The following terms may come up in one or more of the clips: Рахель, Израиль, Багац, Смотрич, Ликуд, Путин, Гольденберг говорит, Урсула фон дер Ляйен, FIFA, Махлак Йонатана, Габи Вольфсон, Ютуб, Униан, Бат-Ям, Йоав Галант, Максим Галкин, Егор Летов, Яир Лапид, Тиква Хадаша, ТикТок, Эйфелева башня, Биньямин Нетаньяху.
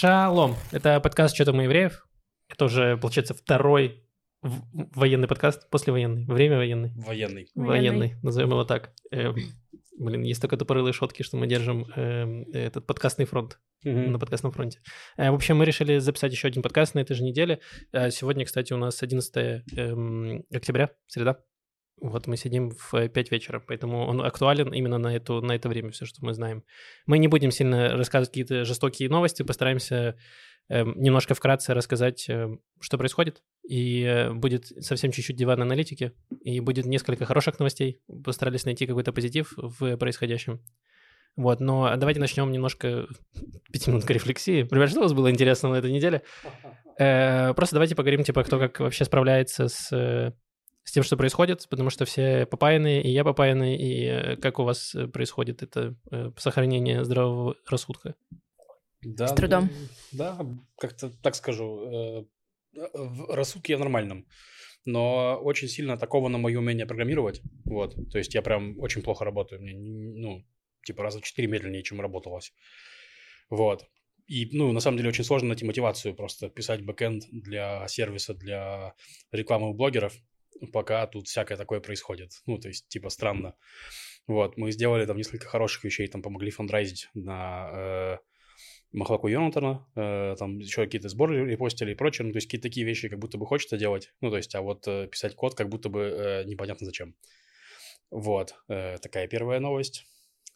Шалом. Это подкаст «Че там у евреев». Это уже, получается, второй военный подкаст, послевоенный, время военный. Военный, назовем его так. Есть только тупорылые шутки, что мы держим этот подкастный фронт на подкастном фронте. В общем, мы решили записать еще один подкаст на этой же неделе. Сегодня, кстати, у нас 11 октября, среда. Вот мы сидим в 5 вечера, поэтому он актуален именно на это время, все, что мы знаем. Мы не будем сильно рассказывать какие-то жестокие новости, постараемся немножко вкратце рассказать, что происходит. И будет совсем чуть-чуть диванной аналитики, и будет несколько хороших новостей. Постарались найти какой-то позитив в происходящем. Вот, но давайте начнем немножко 5 минут рефлексии. Ребят, что у вас было интересного на этой неделе? Просто давайте поговорим, типа, кто как вообще справляется с тем, что происходит, потому что все попаяны, и я попаяны, и как у вас происходит это сохранение здравого рассудка? Да, с трудом. Да, как-то так скажу, в рассудке я в нормальном, но очень сильно атаковано мое умение программировать, вот, то есть я прям очень плохо работаю, мне, ну, типа раза 4 медленнее, чем работалось, вот. И, ну, на самом деле, очень сложно найти мотивацию просто писать бэкэнд для сервиса, для рекламы у блогеров, пока тут всякое такое происходит. Ну, то есть, типа, странно. Вот, мы сделали там несколько хороших вещей, там помогли фандрайзить на Махлаку Йонатана, там еще какие-то сборы репостили и прочее. Ну, то есть, какие-то такие вещи как будто бы хочется делать. Ну, то есть, а вот писать код как будто бы непонятно зачем. Вот, такая первая новость.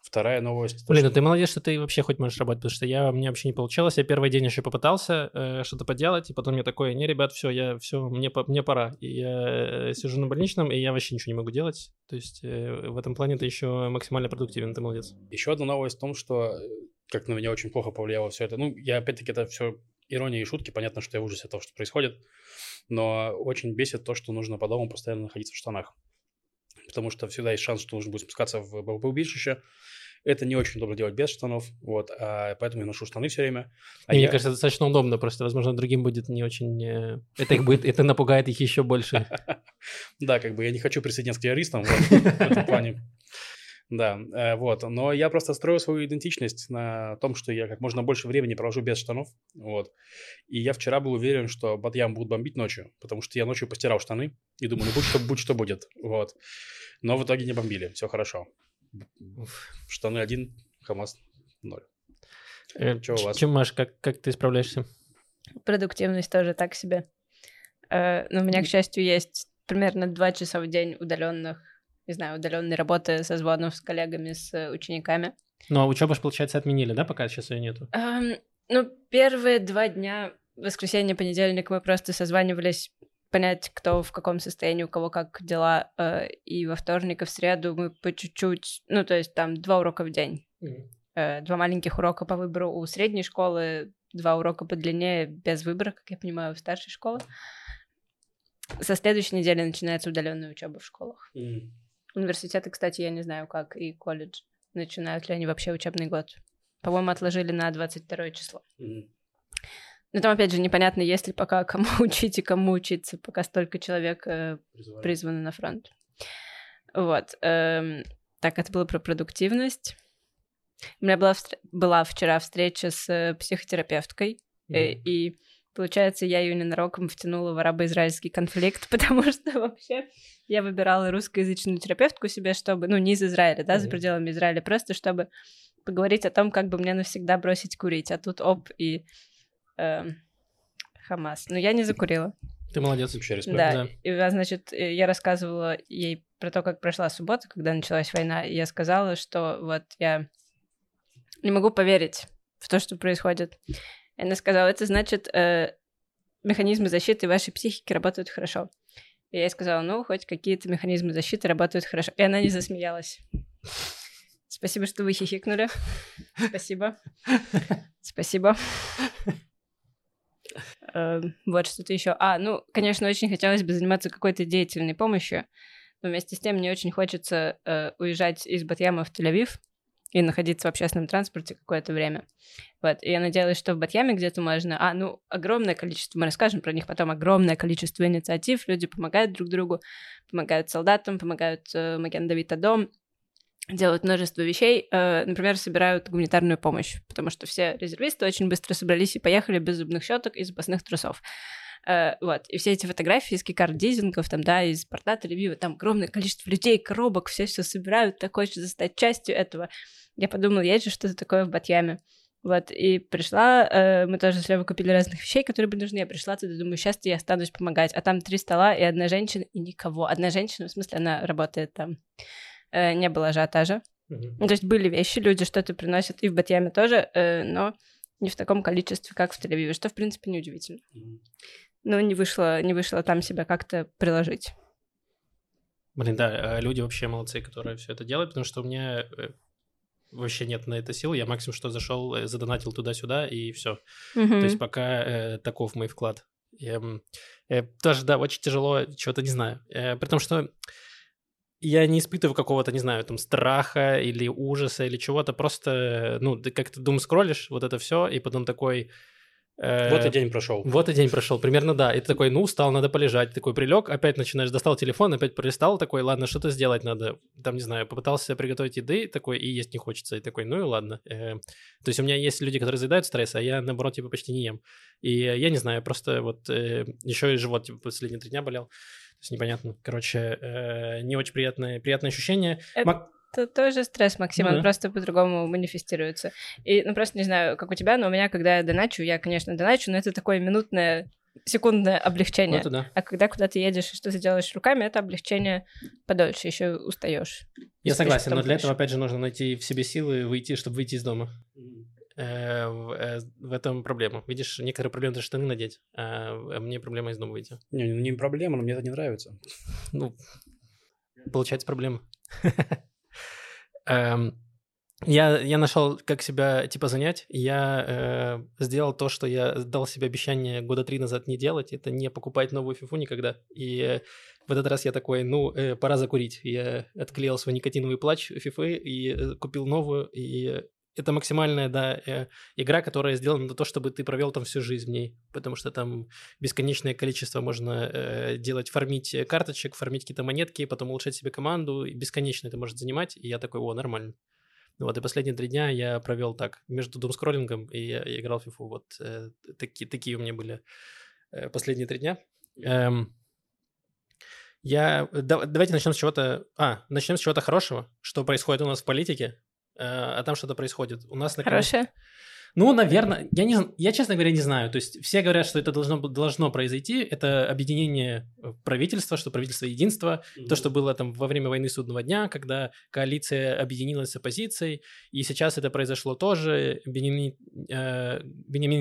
Вторая новость. Блин, ну ты молодец, что ты вообще хоть можешь работать, потому что мне вообще не получалось. Я первый день еще попытался что-то поделать, и потом я такой: не, ребят, мне пора. И я сижу на больничном, и я вообще ничего не могу делать. То есть в этом плане ты еще максимально продуктивен, ты молодец. Еще одна новость в том, что как на меня очень плохо повлияло все это. Ну, я опять-таки это все ирония и шутки. Понятно, что я в ужасе от того, что происходит. Но очень бесит то, что нужно по дому постоянно находиться в штанах. Потому что всегда есть шанс, что нужно будет спускаться в бомбоубежище. Это не очень удобно делать без штанов, вот, поэтому я ношу штаны все время. Мне кажется, это достаточно удобно, просто, возможно, другим будет не очень... Это напугает их еще больше. Да, как бы я не хочу присоединяться к террористам в этом плане. Да, вот, но я просто строю свою идентичность на том, что я как можно больше времени провожу без штанов, вот. И я вчера был уверен, что Бат-Ям будут бомбить ночью, потому что я ночью постирал штаны и думал, ну, будь что будет, вот. Но в итоге не бомбили, все хорошо. Штаны 1, Хамас 0. Чем, Маш, как ты справляешься? Продуктивность тоже так себе. Но у меня, к счастью, есть примерно 2 часа в день удаленной работы, созвонов с коллегами, с учениками. Ну, а учебу же, получается, отменили, да, пока сейчас ее нету? Ну, первые 2 дня, воскресенье, понедельник, мы просто созванивались, понять, кто в каком состоянии, у кого как дела, и во вторник и в среду мы по чуть-чуть, ну, то есть там 2 урока в день, 2 маленьких урока по выбору у средней школы, 2 урока подлиннее, без выбора, как я понимаю, в старшей школе. Со следующей недели начинается удаленная учеба в школах. Университеты, кстати, я не знаю как, и колледж, начинают ли они вообще учебный год. По-моему, отложили на 22 число. Но там, опять же, непонятно, есть ли пока кому учить и кому учиться, пока столько человек призваны на фронт. Вот. Так, это было про продуктивность. У меня была вчера встреча с психотерапевткой, и, получается, я ее ненароком втянула в арабо-израильский конфликт, потому что вообще я выбирала русскоязычную терапевтку себе, чтобы, ну, не из Израиля, да, за пределами Израиля, просто чтобы поговорить о том, как бы мне навсегда бросить курить, а тут оп, и... Хамас. Но я не закурила. Ты молодец, вообще, респект. Да. И, значит, я рассказывала ей про то, как прошла суббота, когда началась война, и я сказала, что вот я не могу поверить в то, что происходит. И она сказала, это значит, механизмы защиты вашей психики работают хорошо. И я ей сказала, ну, хоть какие-то механизмы защиты работают хорошо. И она не засмеялась. Спасибо, что вы хихикнули. Спасибо. Спасибо. Вот что-то еще. Ну, конечно, очень хотелось бы заниматься какой-то деятельной помощью, но вместе с тем мне очень хочется уезжать из Бат-Яма в Тель-Авив и находиться в общественном транспорте какое-то время. Вот. И я надеялась, что в Бат-Яме где-то можно... ну, огромное количество, мы расскажем про них потом, огромное количество инициатив, люди помогают друг другу, помогают солдатам, помогают Маген Давид Адом, делают множество вещей, например, собирают гуманитарную помощь, потому что все резервисты очень быстро собрались и поехали без зубных щеток и запасных трусов. Вот, и все эти фотографии из Кикар Дизенгоф, там, да, из порта Тель-Авива, там огромное количество людей, коробок, все собирают, так хочется стать частью этого. Я подумала, есть же что-то такое в Бат-Яме. Вот, и пришла, мы тоже с Лёвой купили разных вещей, которые были нужны, я пришла туда, думаю, сейчас я останусь помогать, а там 3 стола и одна женщина, и никого. Одна женщина, в смысле, она работает там. Не было ажиотажа. То есть были вещи, люди что-то приносят, и в Бат-Яме тоже, но не в таком количестве, как в Тель-Авиве, что, в принципе, неудивительно. Но не вышло там себя как-то приложить. Блин, да, люди вообще молодцы, которые все это делают, потому что у меня... Вообще нет на это сил. Я максимум что зашел, задонатил туда-сюда, и все. То есть пока таков мой вклад. Тоже, да, очень тяжело, чего-то не знаю. При том, что я не испытываю какого-то, не знаю, там, страха или ужаса или чего-то. Просто, ну, ты как-то думскроллишь вот это все, и потом такой... Вот и день прошел. Примерно, да. И ты такой, ну, устал, надо полежать. Такой прилег, опять начинаешь, достал телефон, опять пролистал, такой, ладно, что-то сделать надо. Там, не знаю, попытался приготовить еды, такой, и есть не хочется. И такой, ну и ладно. То есть у меня есть люди, которые заедают стресс, а я, наоборот, типа почти не ем. И я не знаю, просто вот еще и живот, типа, последние 3 дня болел. То есть непонятно. Короче, не очень приятное ощущение. Это тоже стресс, Максим, он просто по-другому манифестируется. И, ну, просто не знаю, как у тебя, но у меня, когда я доначу, я, конечно, доначу, но это такое минутное, секундное облегчение. Вот, да. А когда куда-то едешь и что-то делаешь руками, это облегчение подольше, еще устаешь. Я согласен, но для этого, опять же, нужно найти в себе силы, чтобы выйти из дома. В этом проблема. Видишь, некоторые проблемы — это штаны надеть, а мне проблема из дома выйти. Не проблема, но мне это не нравится. Ну, получается, проблема. Я нашел, как себя, типа, занять. Я сделал то, что я дал себе обещание 3 года назад не делать. Это не покупать новую фифу никогда. И в этот раз я такой, пора закурить. Я отклеил свой никотиновый плач фифы и купил новую. И это максимальная, да, игра, которая сделана для того, чтобы ты провел там всю жизнь в ней. Потому что там бесконечное количество можно делать, фармить карточек, фармить какие-то монетки, потом улучшать себе команду, и бесконечно это может занимать. И я такой, нормально. Вот, и последние 3 дня я провел так, между думскроллингом и я играл в FIFA. Вот такие у меня были последние 3 дня. Давайте начнем с чего-то... начнем с чего-то хорошего, что происходит у нас в политике. А там что-то происходит. У нас наконец... Хорошее? Ну, наверное, я, честно говоря, не знаю. То есть все говорят, что это должно произойти. Это объединение правительства, что правительство единства. То, что было там во время войны Судного дня, когда коалиция объединилась с оппозицией. И сейчас это произошло тоже. Биньямин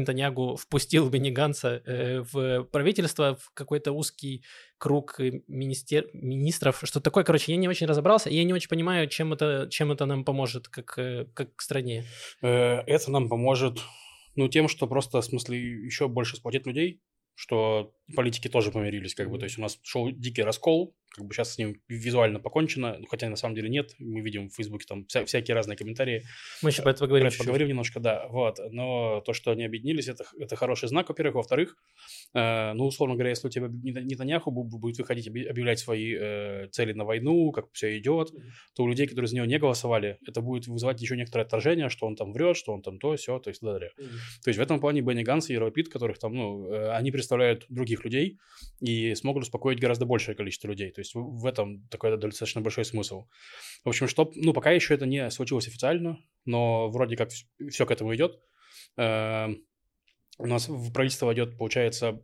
Нетаньяху впустил Бени Ганца в правительство, в какой-то узкий круг министров. Что такое, короче, я не очень разобрался. И я не очень понимаю, чем это нам поможет как стране. Это нам поможет тем, что просто, в смысле, еще больше сплотит людей, что политики тоже помирились, как бы, то есть у нас шел дикий раскол, как бы сейчас с ним визуально покончено, хотя на самом деле нет, мы видим в Фейсбуке там всякие разные комментарии. Мы еще поговорим немножко, да, вот, но то, что они объединились, это хороший знак, во-первых, во-вторых, условно говоря, если у тебя Нетаньяху будет выходить объявлять свои цели на войну, как все идет, то у людей, которые за него не голосовали, это будет вызывать еще некоторое отторжение, что он там врет, что он там то, сё, то есть далее. То есть в этом плане Бени Ганц и Европит, которых там, они представляют других людей и смогут успокоить гораздо большее количество людей. То есть в этом такой достаточно большой смысл. В общем, пока еще это не случилось официально, но вроде как все к этому идет. У нас в правительство идет, получается,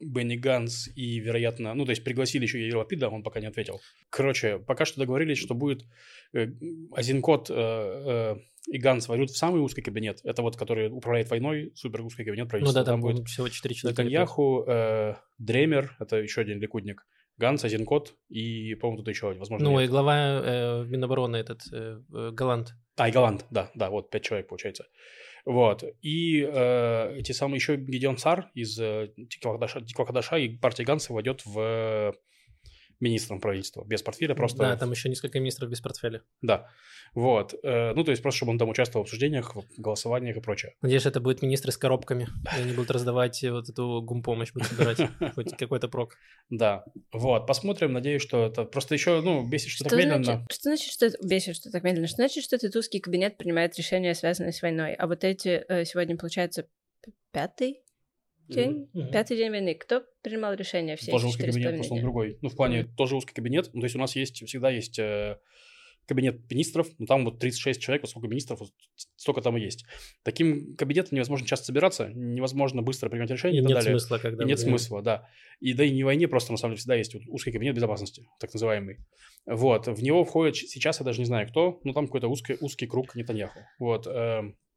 Бени Ганц и, вероятно, то есть пригласили еще Яира Лапида, он пока не ответил. Короче, пока что договорились, что будет Азинкот и Ганц войдут в самый узкий кабинет. Это вот, который управляет войной, супер узкий кабинет правительства. Там будет всего 4 человека. Нетаньяху, Дремер, это еще один ликудник. Ганц, Азинкот и, по-моему, тут еще один, возможно, и глава Минобороны этот, Галант. Галант, да, вот 5 человек, получается. Вот, и эти самые еще Гидеон Саар из Тиква Хадаша и партии Ганца войдет в министром правительства, без портфеля просто. Да, там еще несколько министров без портфеля. Да, вот. Ну, то есть просто, чтобы он там участвовал в обсуждениях, в голосованиях и прочее. Надеюсь, это будут министры с коробками, и они будут раздавать вот эту гумпомощь, будут собирать хоть какой-то прок. Да, вот, посмотрим, надеюсь, что это просто еще, ну, бесит, что так медленно. Что значит, что бесит, что так медленно? Что значит, что титульский кабинет принимает решения, связанные с войной? А вот эти сегодня, получается, пятый день войны. Кто принимал решение все эти 4,5 дня? Тоже узкий кабинет, просто он другой. Ну, в плане, тоже узкий кабинет. Ну, то есть у нас есть, всегда есть кабинет министров, но там вот 36 человек, вот сколько министров, вот столько там и есть. Таким кабинетом невозможно часто собираться, невозможно быстро принимать решения и так далее. Нет смысла, когда... Нет смысла, да. И да и не в войне, просто на самом деле всегда есть вот узкий кабинет безопасности, так называемый. Вот, в него входит, сейчас я даже не знаю кто, но там какой-то узкий круг Нетаньяху. Вот,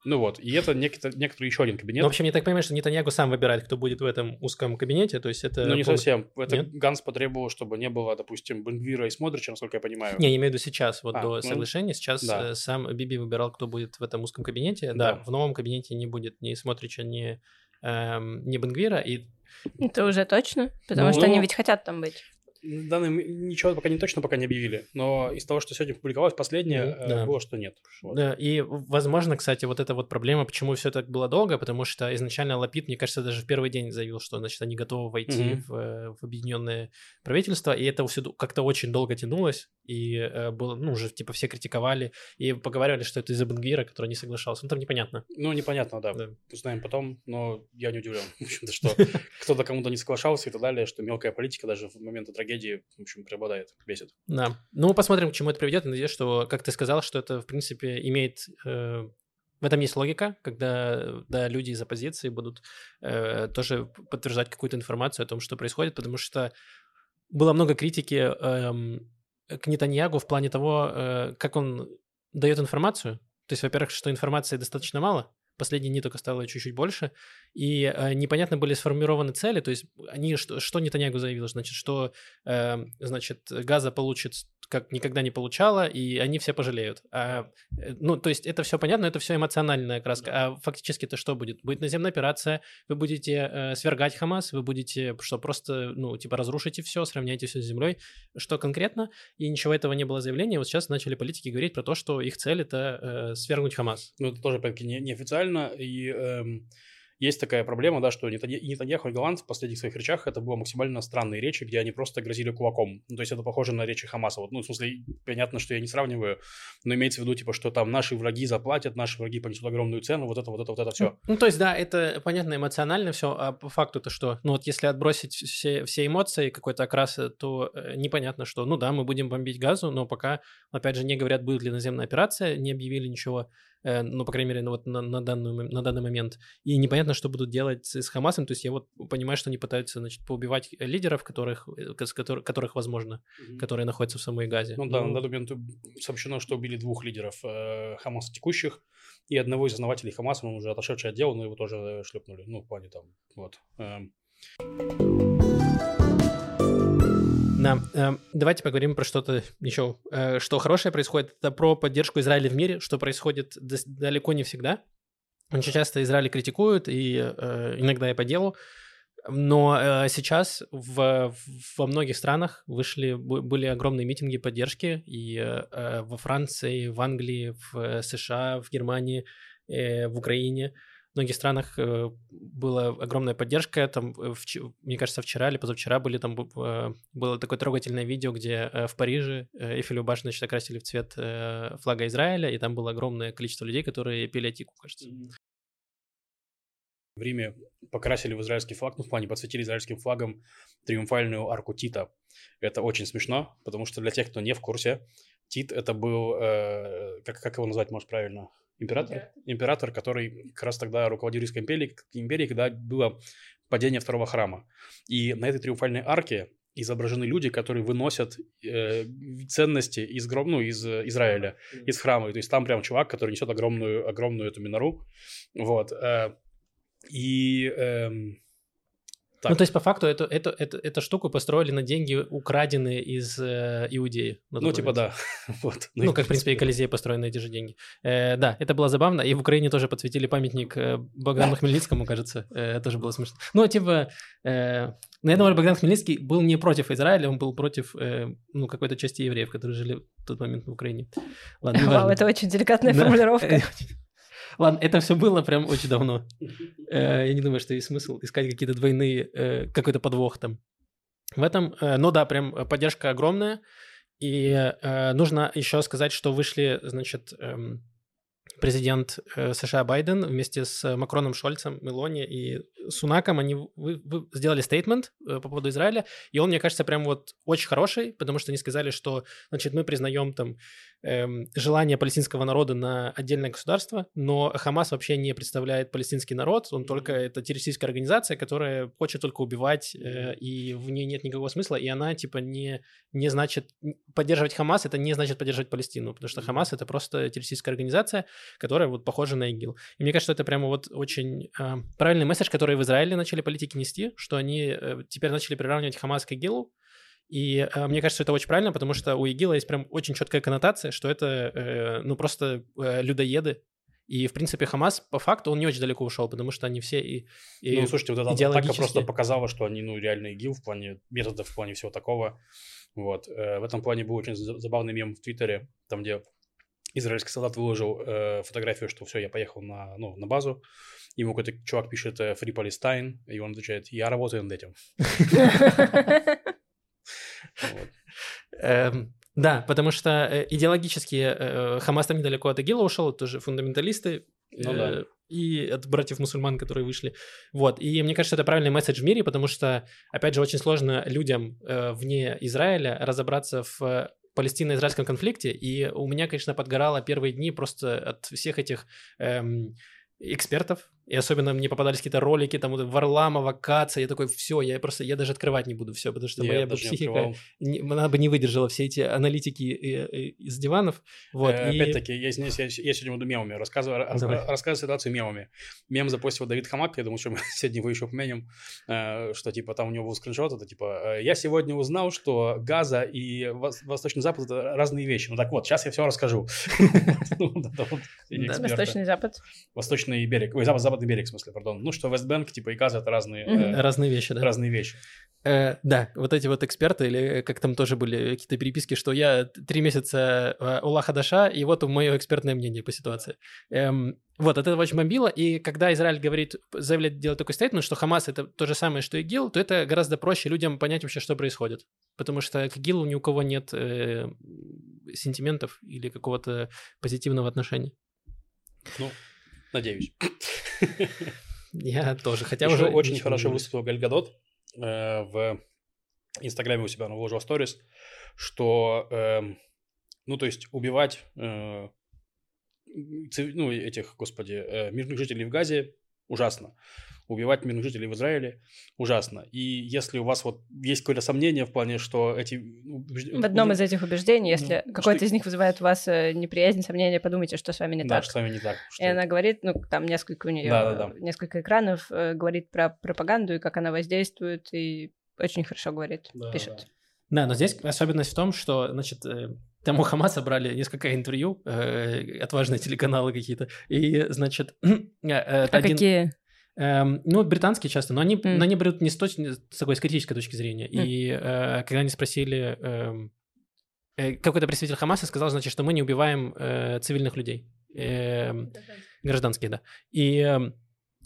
ну вот, и это некоторый еще один кабинет. Но, в общем, я так понимаю, что Нетаньяху сам выбирает, кто будет в этом узком кабинете, то есть это... Ну, не совсем. Это нет? Ганц потребовал, чтобы не было, допустим, Бенгвира и Смотрича, насколько я понимаю. Не, я имею в виду сейчас, вот до соглашения, сейчас да. Сам Биби выбирал, кто будет в этом узком кабинете. Да, да. В новом кабинете не будет ни Смотрича, ни Бенгвира. И... Это уже точно, потому что они ведь хотят там быть. Данные ничего пока не точно пока не объявили, но из того, что сегодня публиковалось последнее, было, что нет. Вот. Да, и, возможно, кстати, вот эта вот проблема, почему все так было долго, потому что изначально Лапид, мне кажется, даже в первый день заявил, что, значит, они готовы войти в объединенное правительство, и это все как-то очень долго тянулось, и было, ну, уже, типа, все критиковали, и поговаривали, что это из-за Бенгвира, который не соглашался, ну, там непонятно. Ну, непонятно, да, узнаем потом, но я не удивлен, в общем-то, что кто-то кому-то не соглашался и так далее, что мелкая политика даже в момент трагедии, в общем, преобладает, бесит. Да. Ну, посмотрим, к чему это приведет. Надеюсь, что, как ты сказал, что это, в принципе, имеет... В этом есть логика, когда люди из оппозиции будут тоже подтверждать какую-то информацию о том, что происходит, потому что было много критики к Нетаньяху в плане того, как он дает информацию. То есть, во-первых, что информации достаточно мало, последние дни только стало чуть-чуть больше, и непонятно были сформированы цели, то есть они, что Нетаньяху заявил, значит, что Газа получит, как никогда не получала, и они все пожалеют. Ну, то есть это все понятно, это все эмоциональная краска, а фактически это что будет? Будет наземная операция, вы будете свергать Хамас, вы будете, что просто, ну, типа разрушите все, сравняйте все с землей, что конкретно, и ничего этого не было заявления, вот сейчас начали политики говорить про то, что их цель это свергнуть Хамас. Ну, это тоже, опять-таки, неофициально. И есть такая проблема, да, что Нетаньяху и Галант в последних своих речах это было максимально странные речи, где они просто грозили кулаком. Ну, то есть это похоже на речи Хамаса. Вот, ну, в смысле, понятно, что я не сравниваю, но имеется в виду, типа, что там наши враги заплатят, наши враги понесут огромную цену, вот это все. Ну, то есть, да, это понятно эмоционально все, а по факту-то что? Ну, вот если отбросить все эмоции, какой-то окрас, то непонятно, что, ну да, мы будем бомбить Газу, но пока, опять же, не говорят, будет ли наземная операция, не объявили ничего. Ну, по крайней мере, ну, вот на данный момент. И непонятно, что будут делать с Хамасом. То есть я вот понимаю, что они пытаются, значит, поубивать лидеров, которых возможно, которые находятся в самой Газе. Ну да, на данный момент сообщено, что убили двух лидеров Хамаса текущих, и одного из основателей Хамаса, он уже отошедший от дела, но его тоже шлепнули. Ну, в плане там, вот. Да, давайте поговорим про что-то еще, что хорошее происходит. Это про поддержку Израиля в мире, что происходит далеко не всегда. Очень часто Израиль критикуют, и иногда и по делу. Но сейчас во многих странах были огромные митинги поддержки. И во Франции, в Англии, в США, в Германии, в Украине. В многих странах была огромная поддержка, там, мне кажется, вчера или позавчера было такое трогательное видео, где в Париже Эйфелеву башню, значит, окрасили в цвет флага Израиля, и там было огромное количество людей, которые пели Атику, кажется. В Риме покрасили в израильский флаг, ну, в плане подсветили израильским флагом триумфальную арку Тита. Это очень смешно, потому что для тех, кто не в курсе, Тит это был, как его назвать, может, правильно? Император, который как раз тогда руководил Римской империей, когда было падение второго храма. И на этой триумфальной арке изображены люди, которые выносят ценности из Израиля, из храма. То есть там прям чувак, который несет огромную эту минору. Вот. И Так. Ну, то есть, по факту, эту штуку построили на деньги, украденные из Иудеи. Ну, типа, да. Вот. Ну, как, в принципе, и Колизей построен на эти же деньги. Да, это было забавно. И в Украине тоже подсветили памятник Богдану Хмельницкому, кажется. Тоже было смешно. Ну, типа, я думаю, Богдан Хмельницкий был не против Израиля, он был против, какой-то части евреев, которые жили в тот момент в Украине. Ладно, вау, это очень деликатная формулировка. Ладно, это все было прям очень давно. Я не думаю, что есть смысл искать какие-то двойные, какой-то подвох там. В этом, ну да, прям поддержка огромная. И нужно еще сказать, что вышли, значит, президент США Байден вместе с Макроном, Шольцем, Мелони и Сунаком, они сделали стейтмент по поводу Израиля, и он, мне кажется, прям вот очень хороший, потому что они сказали, что, значит, мы признаем там желание палестинского народа на отдельное государство, но Хамас вообще не представляет палестинский народ, он только это террористическая организация, которая хочет только убивать, и в ней нет никакого смысла, и она типа не значит поддерживать Хамас, это не значит поддерживать Палестину, потому что Хамас — это просто террористическая организация, которая вот похожа на ИГИЛ. И мне кажется, это прямо вот очень правильный месседж, который в Израиле начали политики нести, что они теперь начали приравнивать Хамас к ИГИЛу. И мне кажется, это очень правильно, потому что у ИГИЛа есть прям очень четкая коннотация, что это просто людоеды. И, в принципе, Хамас, по факту, он не очень далеко ушел, потому что они все и слушайте, вот эта атака просто показала, что они, реально ИГИЛ в плане методов, в плане всего такого. Вот. В этом плане был очень забавный мем в Твиттере, там, где израильский солдат выложил фотографию, что все, я поехал на базу. Ему какой-то чувак пишет «Free Palestine», и он отвечает: «Я работаю над этим». Да, потому что идеологически Хамас там недалеко от ИГИЛа ушел, тоже фундаменталисты. И от братьев-мусульман, которые вышли. Вот. И мне кажется, это правильный месседж в мире, потому что, опять же, очень сложно людям вне Израиля разобраться в палестино-израильском конфликте, и у меня, конечно, подгорало первые дни просто от всех этих экспертов, и особенно мне попадались какие-то ролики, там, Варламова, Каца, я такой, все, я даже открывать не буду все, потому что моя бы психика, она бы не выдержала все эти аналитики из диванов. Вот, опять-таки, я сегодня буду мемами рассказываю ситуацию мемами. Мем запостил Давид Хомак, я думаю, что мы сегодня его еще помянем, что, типа, там у него был скриншот, это, типа, я сегодня узнал, что Газа и Восточный Запад — это разные вещи. Ну, так вот, сейчас я все расскажу. Восточный Запад. Восточный берег, ой, Западный берег, в смысле, пардон. Ну, что Вестбэнк, типа, и Газа — это разные вещи, да? Разные вещи. Да, вот эти вот эксперты, или как там тоже были какие-то переписки, что я 3 месяца Улла Хадаша, и вот мое экспертное мнение по ситуации. Вот, от этого очень бомбило, и когда Израиль говорит, заявляет, делает такой стейтмент, что Хамас — это то же самое, что ИГИЛ, то это гораздо проще людям понять вообще, что происходит. Потому что к ИГИЛу ни у кого нет сентиментов или какого-то позитивного отношения. Ну, надеюсь. Я тоже, хотя еще уже... очень хорошо выступил Галь-Гадот в Инстаграме у себя, она выложила сторис, что, то есть, убивать мирных жителей в Газе ужасно, убивать мирных жителей в Израиле ужасно. И если у вас вот есть какое-то сомнение в плане, что эти... В одном из этих убеждений, если какой-то из них вызывает у вас неприязнь, сомнения, подумайте, что с вами не так. Да, что с вами не так. Что... И она говорит, там несколько у нее, несколько экранов, говорит про пропаганду и как она воздействует, и очень хорошо говорит, пишет. Да, но здесь особенность в том, что, значит... Там у Хамаса брали несколько интервью, отважные телеканалы какие-то, и, значит... Какие? Британские часто, но они берут не с критической точки зрения. И когда они спросили... какой-то представитель Хамаса сказал, значит, что мы не убиваем цивильных людей. Гражданские, да. И...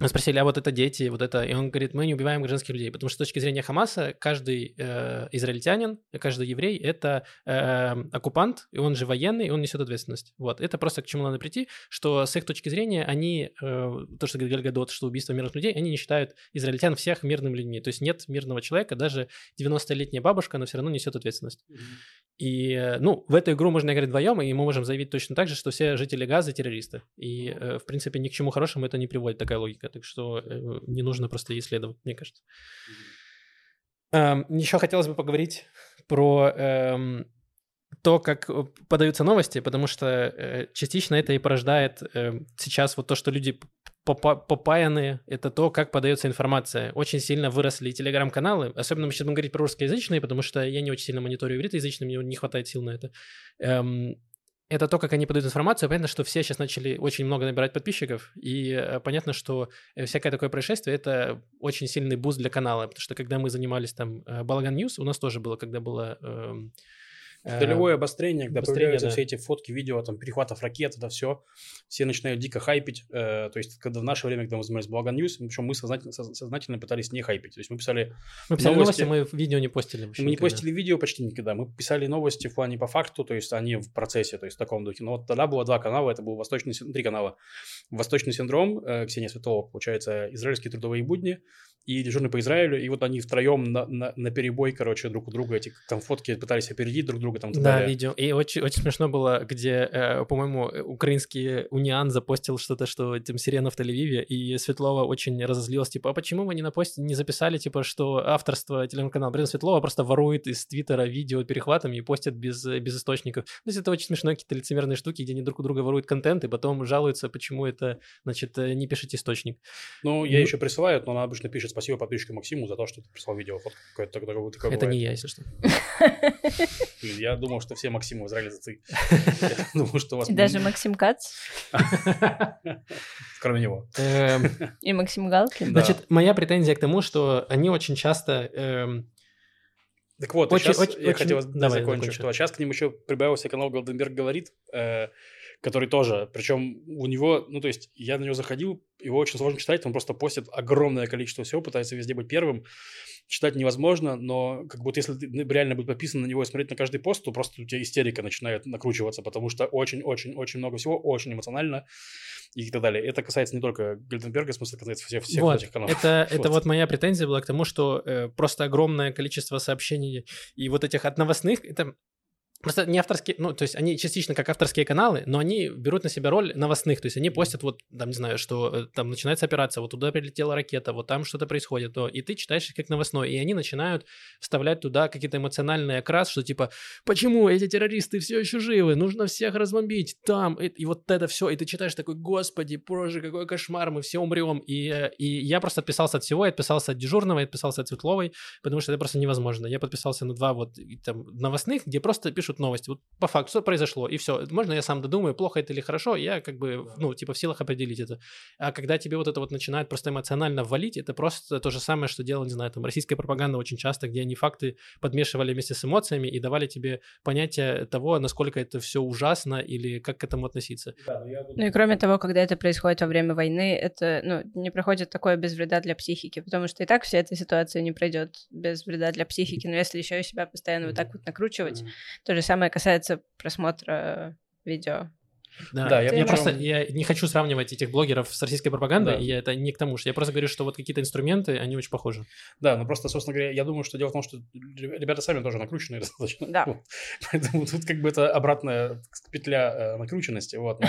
Спросили, а вот это дети, вот это... И он говорит, мы не убиваем гражданских людей, потому что с точки зрения Хамаса каждый израильтянин, каждый еврей — это оккупант, и он же военный, и он несет ответственность. Вот. Это просто к чему надо прийти, что с их точки зрения они, то, что говорит Галь-Гадот, что убийство мирных людей, они не считают израильтян всех мирными людьми. То есть нет мирного человека, даже 90-летняя бабушка, она все равно несет ответственность. И, в эту игру можно играть вдвоем, и мы можем заявить точно так же, что все жители Газы террористы. И, в принципе, ни к чему хорошему это не приводит, такая логика. Так что не нужно просто исследовать, мне кажется. Еще хотелось бы поговорить про то, как подаются новости, потому что частично это и порождает сейчас вот то, что люди попаянные, это то, как подается информация. Очень сильно выросли телеграм-каналы, особенно мы сейчас будем говорить про русскоязычные, потому что я не очень сильно мониторю ивритоязычные, мне не хватает сил на это. Это то, как они подают информацию. Понятно, что все сейчас начали очень много набирать подписчиков, и понятно, что всякое такое происшествие – это очень сильный буст для канала, потому что когда мы занимались там Балаган Ньюс, у нас тоже было, когда было… Долевое обострение, когда появляются все эти фотки, видео, там, перехватов ракет, да, все начинают дико хайпить, то есть, когда в наше время, когда мы занимались Балаган Ньюс, причем мы сознательно пытались не хайпить, то есть, мы писали новости, мы видео не постили. Мы не постили видео почти никогда, мы писали новости в плане по факту, то есть, а не в процессе, то есть, в таком духе, но вот тогда было два канала, это был три канала, Восточный синдром, Ксения Светлова, получается, Израильские трудовые будни, и Дежурные по Израилю, и вот они втроем наперебой, короче, друг у друга эти там фотки пытались опередить друг друга. Там, да, видео. И очень, очень смешно было, где, по-моему, украинский Униан запостил что-то, что там сирена в Тель-Авиве, и Светлова очень разозлилась, типа, а почему вы не записали, типа, что авторство телеканала Брин Светлова просто ворует из Твиттера видео перехватами и постят без источников. То есть это очень смешно, какие-то лицемерные штуки, где они друг у друга воруют контент, и потом жалуются, почему это, значит, не пишите источник. Ну, я еще присылаю, но она обычно пишет: спасибо подписчику Максиму за то, что ты прислал видео. Вот какое-то такое это бывает. Не я, если что. Я думал, что все Максимы в Израиле зацикли. Даже Максим Кац. Кроме него. И Максим Галкин. Значит, моя претензия к тому, что они очень часто... Так вот, я хотел закончить, что сейчас к ним еще прибавился канал «Гольденберг говорит», который тоже, причем у него, ну, то есть я на него заходил, его очень сложно читать, он просто постит огромное количество всего, пытается везде быть первым, читать невозможно, но как будто если ты реально будет подписан на него и смотреть на каждый пост, то просто у тебя истерика начинает накручиваться, потому что очень-очень-очень много всего, очень эмоционально и так далее. Это касается не только Гольденберга, в смысле, касается всех вот этих каналов. Это вот моя претензия была к тому, что просто огромное количество сообщений и вот этих новостных, это... Просто не авторские, ну, то есть они частично как авторские каналы, но они берут на себя роль новостных, то есть они постят вот, там, не знаю, что там начинается операция, вот туда прилетела ракета, вот там что-то происходит, и ты читаешь их как новостной, и они начинают вставлять туда какие-то эмоциональные окрас, что типа, почему эти террористы все еще живы, нужно всех разбомбить, там, и вот это все, и ты читаешь такой, господи, боже, какой кошмар, мы все умрем, и я просто отписался от всего, я отписался от Дежурного, я отписался от Светловой, потому что это просто невозможно, я подписался на два вот там новостных, где просто пишут новости. Вот по факту, что произошло, и все. Можно я сам додумаю, плохо это или хорошо, я как бы, ну, типа в силах определить это. А когда тебе вот это вот начинает просто эмоционально валить, это просто то же самое, что делала, не знаю, там, российская пропаганда очень часто, где они факты подмешивали вместе с эмоциями и давали тебе понятие того, насколько это все ужасно или как к этому относиться. Ну и кроме того, когда это происходит во время войны, это, ну, не проходит такое без вреда для психики, потому что и так вся эта ситуация не пройдет без вреда для психики, но если еще и себя постоянно вот так вот накручивать, то же самое касается просмотра видео. Да, я не хочу сравнивать этих блогеров с российской пропагандой, да. Я это не к тому, что я просто говорю, что вот какие-то инструменты, они очень похожи. Да, ну просто, собственно говоря, я думаю, что дело в том, что ребята сами тоже накрученные достаточно. Да. Вот. Поэтому тут как бы это обратная петля накрученности, вот, но...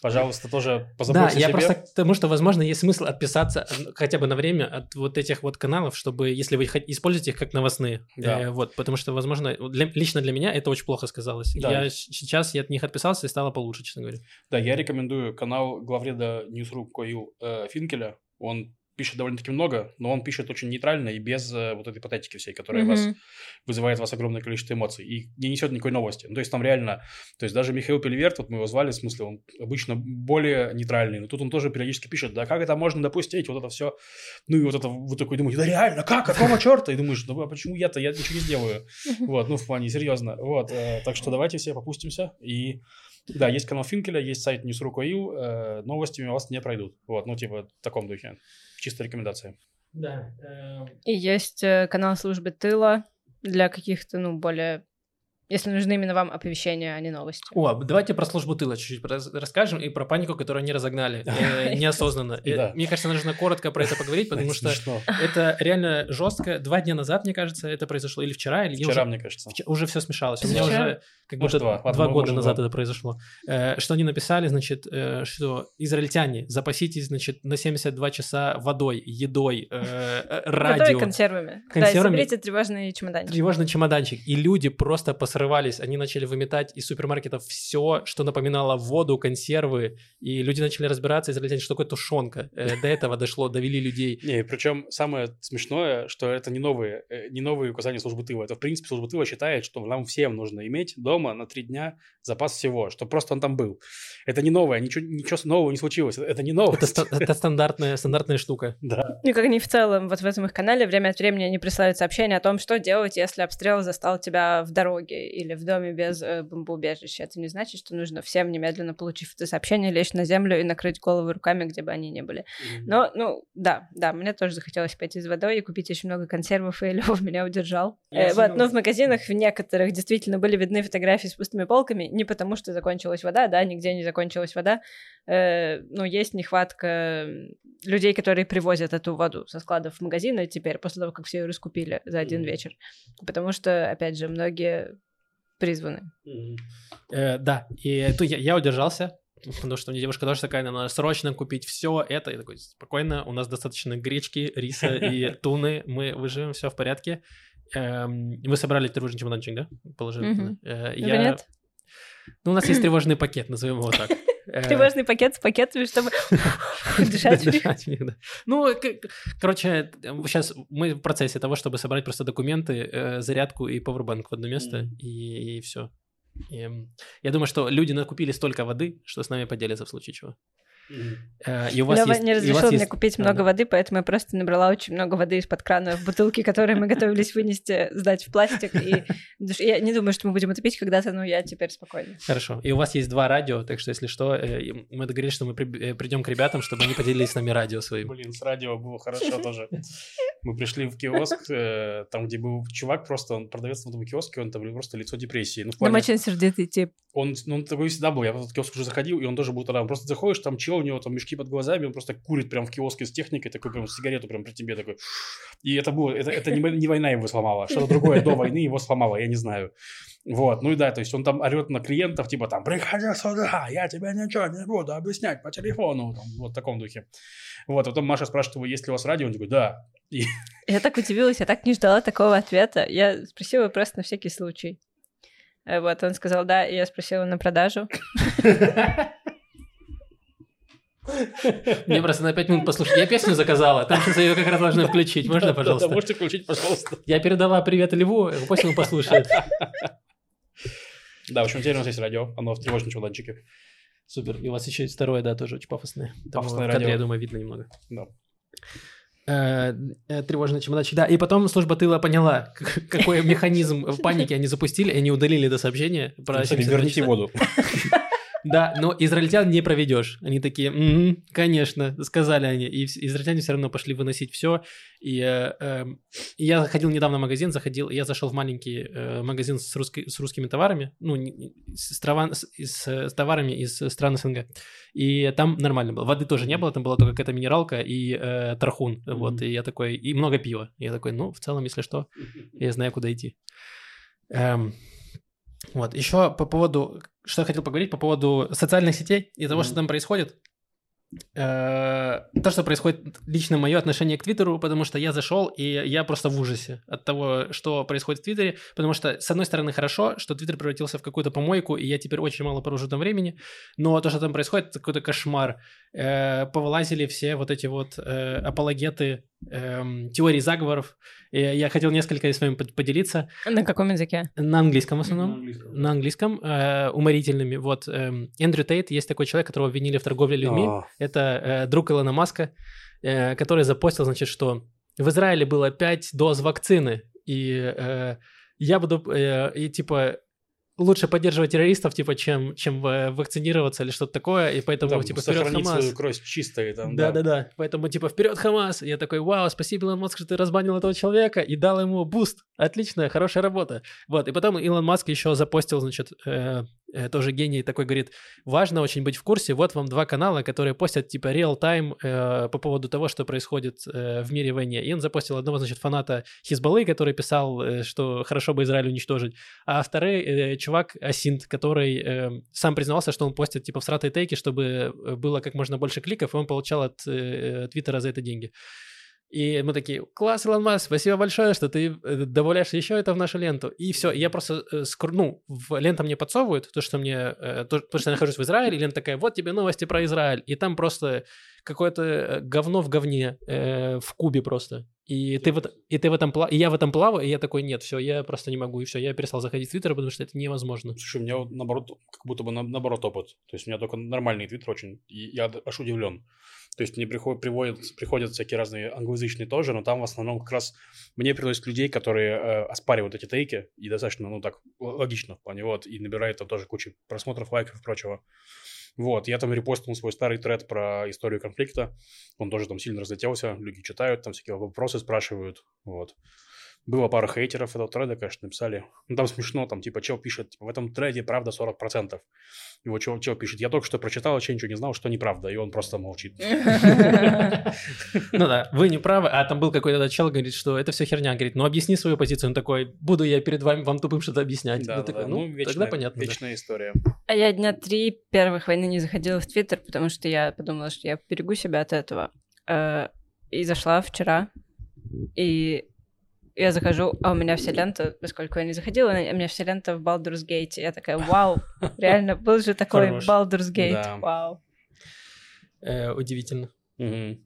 Пожалуйста, тоже позаботьтесь о себе. Да, я просто к тому, что, возможно, есть смысл отписаться хотя бы на время от вот этих вот каналов, чтобы, если вы используете их как новостные, да. Вот, потому что, возможно, лично для меня это очень плохо сказалось. Да. Сейчас я от них отписался и стало получше, честно говоря. Да, я рекомендую канал главреда Newsroom.coil Финкеля, он пишет довольно-таки много, но он пишет очень нейтрально и без вот этой патетики всей, которая вызывает у вас огромное количество эмоций и не несет никакой новости. Ну, то есть там реально, то есть даже Михаил Пельверт, вот мы его звали, в смысле, он обычно более нейтральный, но тут он тоже периодически пишет, да как это можно допустить, вот это все, ну и вот это, вы такой думаете, да реально, как, какого черта? И думаешь, ну а почему я-то, я ничего не сделаю? Вот, ну в плане, серьезно. Вот, так что давайте все попустимся и... Да, есть канал Финкеля, есть сайт Newsroom.coil, новостями вас не пройдут. Вот, ну типа в таком духе. Чисто рекомендация. Да. И есть канал службы тыла для каких-то, ну, более... Если нужны именно вам оповещения, а не новости. О, давайте про службу тыла чуть-чуть расскажем и про панику, которую они разогнали неосознанно. Мне кажется, нужно коротко про это поговорить, потому что это реально жестко. 2 дня назад, мне кажется, это произошло. Или вчера, или... Вчера, мне кажется. Уже все смешалось. У меня уже как будто 2 года назад это произошло. Что они написали, значит, что израильтяне, запаситесь, значит, на 72 часа водой, едой, радио. Водой и консервами. Да, и соберите тревожный чемоданчик. И люди просто посрались срывались, они начали выметать из супермаркетов все, что напоминало воду, консервы, и люди начали разбираться, израильтяне, что такое тушенка. До этого дошло, довели людей. Не, причем самое смешное, что это не новые указания службы тыла. Это, в принципе, служба тыла считает, что нам всем нужно иметь дома на 3 дня запас всего, что просто он там был. Это не новое, ничего нового не случилось. Это не новое. Это стандартная штука. Да. Ну, как они в целом, вот в этом их канале время от времени они присылают сообщения о том, что делать, если обстрел застал тебя в дороге или в доме без бомбоубежища. Это не значит, что нужно всем немедленно, получив это сообщение, лечь на землю и накрыть головы руками, где бы они ни были. Mm-hmm. Но, да, мне тоже захотелось пойти за водой и купить очень много консервов, и Лёв меня удержал. Но в магазинах в некоторых действительно были видны фотографии с пустыми полками, не потому что закончилась вода, да, нигде не закончилась вода, но есть нехватка людей, которые привозят эту воду со складов в магазины теперь, после того, как все ее раскупили за один вечер. Потому что, опять же, многие призваны. Да, и я удержался, потому что у меня девушка тоже такая, нам надо срочно купить все это. И такой, спокойно, у нас достаточно гречки, риса и туны, мы выживем, все в порядке. Мы собрали тревожный чемоданчик, да? Положили туда. Нет? Ну, у нас есть тревожный пакет, назовем его так. Тревожный пакет с пакетами, чтобы дышать в них. Ну, короче, сейчас мы в процессе того, чтобы собрать просто документы, зарядку и пауэрбанк в одно место, и все. Я думаю, что люди накупили столько воды, что с нами поделятся в случае чего. Лёва не разрешил мне купить много воды, поэтому я просто набрала очень много воды из-под крана в бутылки, которые мы готовились вынести, сдать в пластик. И я не думаю, что мы будем это пить когда-то, но я теперь спокойна. Хорошо. И у вас есть 2 радио, так что, если что, мы договорились, что мы придем к ребятам, чтобы они поделились с нами радио своим. Блин, с радио было хорошо тоже. Мы пришли в киоск, там, где был чувак, просто он продавец на этом киоске, он там просто лицо депрессии. Ну, в плане... Там очень сердитый тип. Он такой всегда был, я в этот киоск уже заходил, и он тоже был тогда. Он просто заходишь, там чел, у него там мешки под глазами, он просто курит прям в киоске с техникой, такой прям сигарету прям при тебе такой. И это было, это не война его сломала, что-то другое до войны его сломало, я не знаю. Вот, ну и да, то есть он там орет на клиентов, типа там, приходи сюда, я тебе ничего не буду объяснять по телефону, там, вот в таком духе. Вот, потом Маша спрашивает, есть ли у вас радио, он такой, да. Я так удивилась, я так не ждала такого ответа. Я спросила просто на всякий случай. Вот, он сказал да, и я спросила на продажу. Мне просто на 5 минут послушать. Я песню заказала, там сейчас ее как раз можно включить. Можно, пожалуйста? Да, можете включить, пожалуйста. Я передала привет Льву, пусть он послушает. Да, в общем, теперь у нас есть радио, оно в тревожном чемоданчике. Супер, и у вас еще есть 2, да, тоже очень пафосное. Пафосное радио. Я думаю, видно немного. Да. Тревожный чемоданчик, да, и потом служба тыла поняла, какой механизм в панике они запустили, они удалили это сообщение. Верните воду. Да, но израильтян не проведешь. Они такие, конечно, сказали они. И израильтяне все равно пошли выносить все. И я заходил недавно в магазин, я зашел в маленький магазин с русскими товарами, ну, с товарами из стран СНГ. И там нормально было. Воды тоже не было, там была только какая-то минералка и тархун. Вот, и я такой, и много пива. Я такой, ну, в целом, если что, я знаю, куда идти. Вот, еще по поводу, что я хотел поговорить, по поводу социальных сетей и того, что там происходит. То, что происходит лично мое отношение к Твиттеру, потому что я зашел, и я просто в ужасе от того, что происходит в Твиттере, потому что, с одной стороны, хорошо, что Твиттер превратился в какую-то помойку, и я теперь очень мало провожу там времени, но то, что там происходит, это какой-то кошмар. Повылазили все вот эти вот апологеты теории заговоров. Я хотел несколько с вами поделиться. На каком языке? На английском в основном. На английском. Уморительными. Вот Эндрю Тейт, есть такой человек, которого обвинили в торговле людьми. Это друг Илона Маска, который запостил, значит, что в Израиле было 5 доз вакцины, и я буду, и типа, лучше поддерживать террористов, типа, чем вакцинироваться или что-то такое, и поэтому, там, типа, вперед Хамас. Сохранить свою кровь чистой там, да. Да-да-да, поэтому, типа, вперед Хамас! Я такой, вау, спасибо, Илон Маск, что ты разбанил этого человека и дал ему буст. Отлично, хорошая работа. Вот, и потом Илон Маск еще запостил, значит, тоже гений такой, говорит, важно очень быть в курсе, вот вам 2 канала, которые постят, типа, реал-тайм по поводу того, что происходит в мире войне. И он запостил одного, значит, фаната Хизбаллы, который писал, что хорошо бы Израиль уничтожить, а второй чувак Асинт, который сам признавался, что он постит типа всратые тейки, чтобы было как можно больше кликов, и он получал от Твиттера за это деньги. И мы такие: класс, Илон Маск, спасибо большое, что ты добавляешь еще это в нашу ленту. И все, я просто, лента мне подсовывают, то, что я нахожусь в Израиле, и лента такая: вот тебе новости про Израиль. И там просто какое-то говно в говне, в кубе просто. Я в этом плаваю, и я такой: нет, все, я просто не могу, и все, я перестал заходить в Твиттер, потому что это невозможно. Слушай, у меня вот наоборот, как будто бы наоборот опыт. То есть у меня только нормальный Твиттер очень, и я аж удивлен. То есть мне приходят всякие разные англоязычные тоже, но там в основном как раз мне приносят людей, которые оспаривают эти тейки, и достаточно, логично в плане, и набирает там тоже кучу просмотров, лайков и прочего. Я там репостнул свой старый тред про историю конфликта, он тоже там сильно разлетелся, люди читают, там всякие вопросы спрашивают, Было пара хейтеров этого треда, конечно, написали. Там смешно, чел пишет, в этом треде правда 40%. Его чел пишет: я только что прочитал, вообще ничего не знал, что неправда. И он просто молчит. Ну да, вы не правы. А там был какой-то чел, говорит, что это все херня. Говорит: ну объясни свою позицию. Он такой: буду я перед вами, вам тупым что-то объяснять. Тогда понятно. Вечная история. А я дня 3 первых войны не заходила в Твиттер, потому что я подумала, что я поберегу себя от этого. И зашла вчера. И... я захожу, а у меня вся лента, поскольку я не заходила, у меня вся лента в Baldur's Gate. Я такая: вау, реально, был же такой Baldur's Gate, да. Вау. Удивительно. Угу.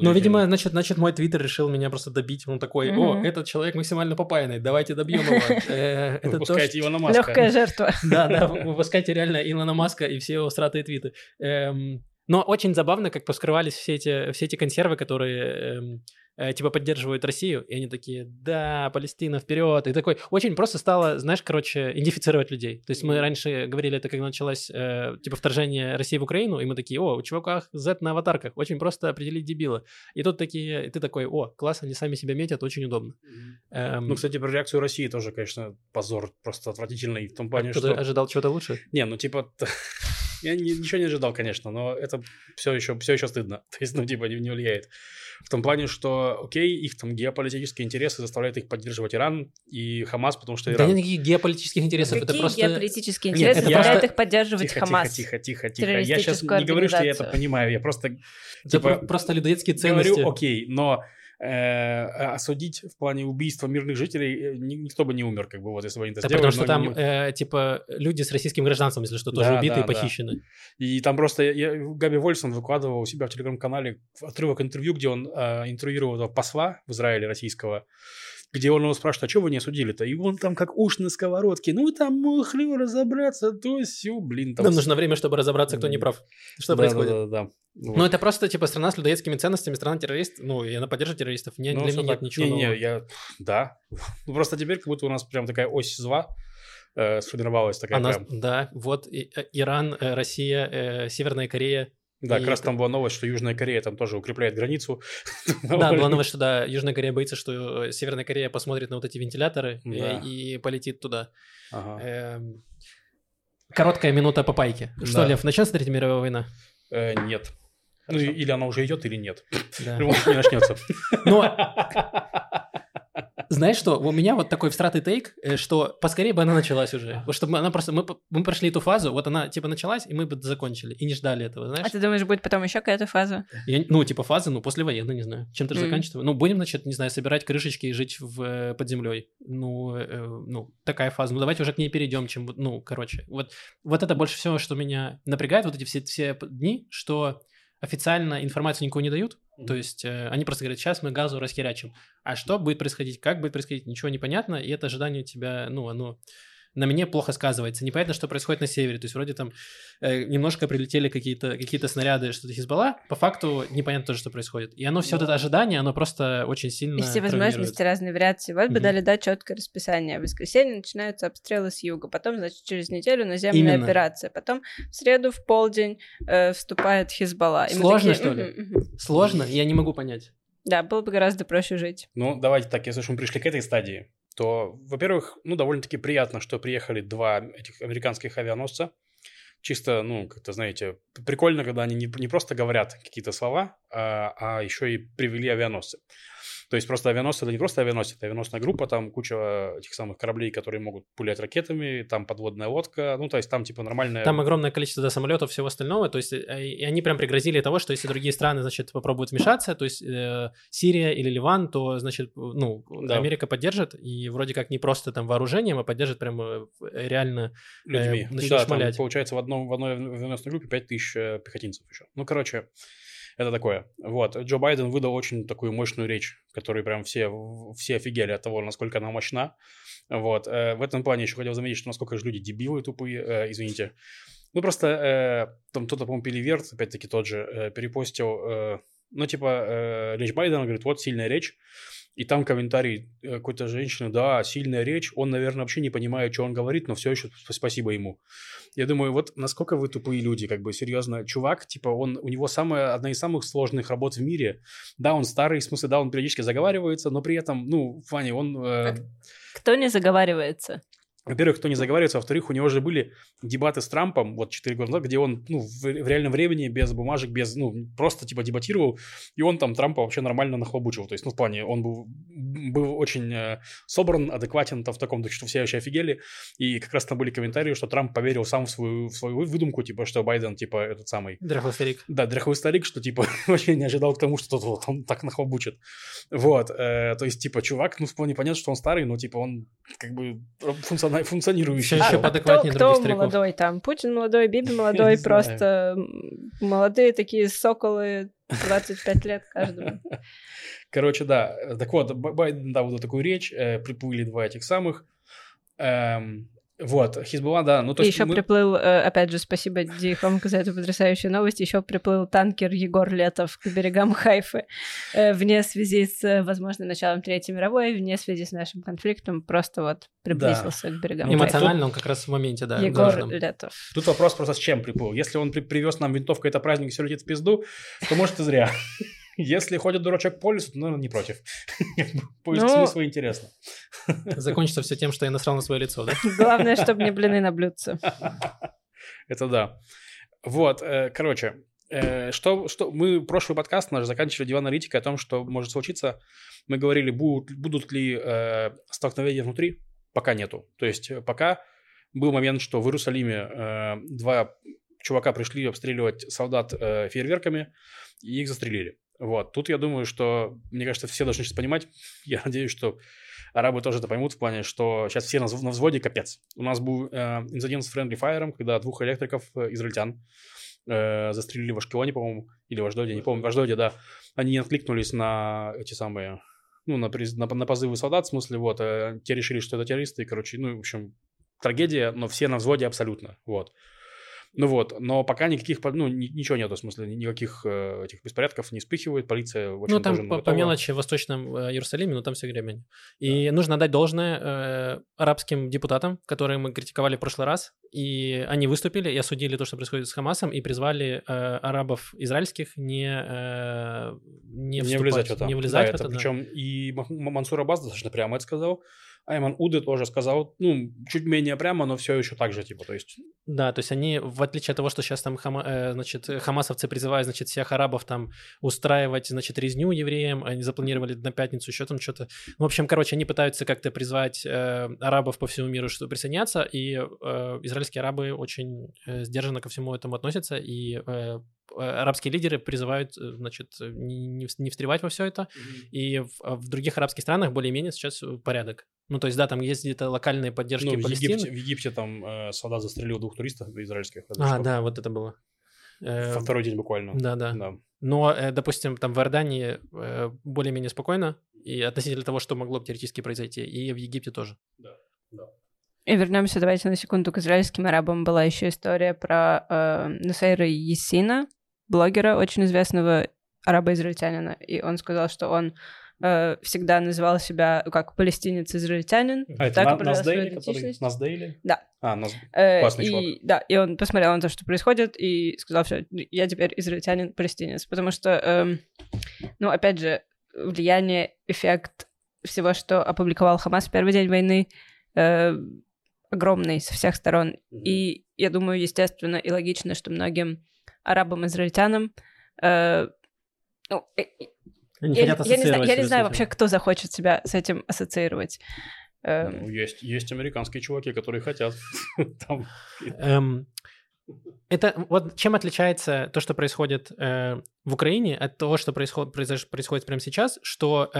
Ну, видимо, значит, мой твиттер решил меня просто добить. Он такой: о, этот человек максимально попаянный, давайте добьем его. Выпускайте Илона Маска. Легкая жертва. Да, выпускайте реально Илона Маска и все его сратые твиты. Но очень забавно, как поскрывались все эти консервы, которые поддерживают Россию, и они такие: да, Палестина, вперед! И такой, очень просто стало, идентифицировать людей. То есть мы раньше говорили, это как началось, вторжение России в Украину, и мы такие: о, у чуваков Z на аватарках, очень просто определить дебила. И тут такие, и ты такой: о, класс, они сами себя метят, очень удобно. Кстати, про реакцию России тоже, конечно, позор просто отвратительный в том плане, что... Кто-то ожидал чего-то лучше? Не, я ничего не ожидал, конечно, но это все еще стыдно. То есть, не влияет. В том плане, что, окей, их там геополитические интересы заставляют их поддерживать Иран и Хамас, потому что Иран... Да нет никаких геополитических интересов, какие это просто... Какие геополитические интересы заставляют их поддерживать Хамас? Тихо. Я сейчас не говорю, что я это понимаю, я просто... просто людоедские ценности. Говорю, окей, но... осудить в плане убийства мирных жителей никто бы не умер, если бы они это сделали. Потому что там, люди с российским гражданством, если что, тоже убиты и похищены. Да. И там просто Габи Вольфсон выкладывал у себя в телеграм-канале отрывок интервью, где он интервьюировал этого посла в Израиле российского, где он его спрашивает: а чего вы не осудили-то? И он там как уж на сковородке: ну там могли разобраться, там... Нам нужно время, чтобы разобраться, кто не прав. Что происходит? Да. Ну это просто страна с людоедскими ценностями, страна-террорист, и она поддержит террористов. Для меня нет ничего нового. Да. Просто теперь как будто у нас прям такая ось зла сформировалась. Да, Иран, Россия, Северная Корея. Да, как раз там была новость, что Южная Корея там тоже укрепляет границу. Да, была новость, что Южная Корея боится, что Северная Корея посмотрит на эти вентиляторы и полетит туда. Короткая минута по пайке. Что, Лев, начнется Третья мировая война? Нет. Или она уже идет, или нет. В любом случае не начнется. Знаешь что, у меня такой всратый тейк, что поскорее бы она началась уже. Чтобы она просто... Мы прошли эту фазу, она началась, и мы бы закончили. И не ждали этого, знаешь? А ты думаешь, будет потом еще какая-то фаза? Фаза, послевоенная, не знаю. Чем-то же заканчивается. Будем, собирать крышечки и жить под землей. Такая фаза. Давайте уже к ней перейдем, чем... Вот это больше всего, что меня напрягает, эти все дни, что... Официально информацию никакую не дают, то есть они просто говорят: сейчас мы газу расхерячим. А что будет происходить, как будет происходить, ничего не понятно, и это ожидание тебя, оно на мне плохо сказывается. Непонятно, что происходит на севере, то есть вроде там немножко прилетели какие-то снаряды, что-то Хизбалла, по факту непонятно тоже, что происходит. И оно все это ожидание, оно просто очень сильно... И все возможности, разные вариации. Бы дали, четкое расписание. В воскресенье начинаются обстрелы с юга, потом, через неделю наземная операция, потом в среду в полдень вступает Хизбалла. Сложно, что ли? Сложно? Я не могу понять. Да, было бы гораздо проще жить. Давайте так, если уж мы пришли к этой стадии, то, во-первых, довольно-таки приятно, что приехали два этих американских авианосца. Чисто, прикольно, когда они не просто говорят какие-то слова, а еще и привели авианосцы. То есть просто авианосец, это не просто авианосец, это авианосная группа, там куча этих самых кораблей, которые могут пулять ракетами, там подводная лодка, ну то есть там типа нормальная... Там огромное количество самолетов, всего остального, то есть и они прям пригрозили того, что если другие страны, значит, попробуют вмешаться, то есть Сирия или Ливан, то, значит, ну, да. Америка поддержит, и вроде как не просто там вооружением, а поддержит прям реально... Людьми. Да, там, получается, в одной авианосной группе 5000 пехотинцев еще. Ну, короче... Это такое. Вот. Джо Байден выдал очень такую мощную речь, которой прям все офигели от того, насколько она мощна. Вот. В этом плане еще хотел заметить, что насколько же люди дебилы, тупые, извините. Ну, просто там кто-то, по-моему, Пеливерт, опять-таки тот же, перепостил, речь Байдена, говорит, вот сильная речь. И там комментарий какой-то женщины, да, сильная речь, он, наверное, вообще не понимает, что он говорит, но все еще спасибо ему. Я думаю, вот насколько вы тупые люди, как бы, серьезно. Чувак, типа, у него одна из самых сложных работ в мире. Да, он старый, в смысле, да, он периодически заговаривается, но при этом, ну, в плане, он... Кто не заговаривается? Во-первых, кто не заговаривается, во-вторых, у него же были дебаты с Трампом, вот 4 года назад, где он, ну, в реальном времени, без бумажек, без, ну, просто, типа, дебатировал, и он там Трампа вообще нормально нахлобучил, то есть, ну, в плане, он был очень собран, адекватен, там, в таком духе, что все вообще офигели, и как раз там были комментарии, что Трамп поверил сам в свою выдумку, типа, что Байден, типа, этот самый... Дряхлый старик. Да, дряхлый старик, что, типа, вообще не ожидал к тому, что тот вот он так нахлобучит. Вот, то есть, типа, чувак, ну, в плане, понятно, что он старый, но, типа, он, как бы, функционирующий. А кто молодой там? Путин молодой, Биби молодой, просто молодые такие соколы, 25 лет каждому. Короче, да. Так вот, Байден, да, вот такую речь, приплыли два этих самых. Вот, Хизбулла, да. Ну, то и еще приплыл, опять же, спасибо Ди Хомаку за эту потрясающую новость, еще приплыл танкер Егор Летов к берегам Хайфы вне связи с возможным началом Третьей мировой, вне связи с нашим конфликтом, просто вот приблизился к берегам Хайфы. Эмоционально он как раз в моменте, да. Егор Летов. Тут вопрос просто с чем приплыл. Если он привез нам винтовку, это праздник, все летит в пизду, то может и зря. Если ходит дурачок по лесу, то, наверное, не против. Поиск смысла интересно. Закончится все тем, что я насрал на свое лицо, да? Главное, чтобы не блины на блюдце. Это да. Вот, короче, мы прошлый подкаст наш заканчивали диваналитикой о том, что может случиться. Мы говорили, будут ли столкновения внутри. Пока нету. То есть пока был момент, что в Иерусалиме два чувака пришли обстреливать солдат фейерверками, и их застрелили. Вот, тут я думаю, что, мне кажется, все должны сейчас понимать, я надеюсь, что арабы тоже это поймут в плане, что сейчас все на взводе капец. У нас был инцидент с Friendly Fire, когда двух электриков, израильтян, застрелили в Ашкелоне, по-моему, или в Ашдоде, не помню, в Ашдоде, да. Они не откликнулись на эти самые, ну, на позывы солдат, в смысле, вот, те решили, что это террористы, и, короче, ну, в общем, трагедия, но все на взводе абсолютно, вот. Ну вот, но пока никаких, ну, ничего нету, в смысле, никаких этих беспорядков не вспыхивает, полиция очень готова. Ну, там по мелочи в Восточном Иерусалиме, но там все гребень. И нужно отдать должное арабским депутатам, которые мы критиковали в прошлый раз, и они выступили и осудили то, что происходит с Хамасом, и призвали арабов израильских не вступать, не влезать в это. Причем и Мансур Аббас достаточно прямо это сказал. Айман Уды тоже сказал, ну, чуть менее прямо, но все еще так же, типа, то есть... Да, то есть они, в отличие от того, что сейчас там, значит, хамасовцы призывают, значит, всех арабов там устраивать, значит, резню евреям, они запланировали на пятницу еще там что-то... В общем, короче, они пытаются как-то призвать арабов по всему миру, чтобы присоединяться, и израильские арабы очень сдержанно ко всему этому относятся, и... арабские лидеры призывают, значит, не встревать во все это, и в других арабских странах более-менее сейчас порядок. Ну, то есть, да, там есть где-то локальные поддержки Палестины. В Египте там солдат застрелил двух туристов израильских. Да, вот это было. Во второй день буквально. Да. Но, допустим, там в Иордании более-менее спокойно, и относительно того, что могло бы теоретически произойти, и в Египте тоже. Да. И вернемся, давайте на секунду, к израильским арабам. Была еще история про Нусейра Яссина, блогера, очень известного араба-израильтянина. И он сказал, что он всегда называл себя как палестинец-израильтянин. А это Наздейли? Да. Классный чувак. Да, и он посмотрел на то, что происходит, и сказал, что я теперь израильтянин-палестинец. Потому что, опять же, влияние, эффект всего, что опубликовал Хамас в первый день войны, огромный со всех сторон. И я думаю, естественно и логично, что многим арабам-израильтянам Они хотят ассоциировать. Я не знаю вообще, кто захочет себя с этим ассоциировать. Ну, есть американские чуваки, которые хотят. Это вот чем отличается то, что происходит в Украине, от того, что происходит прямо сейчас, что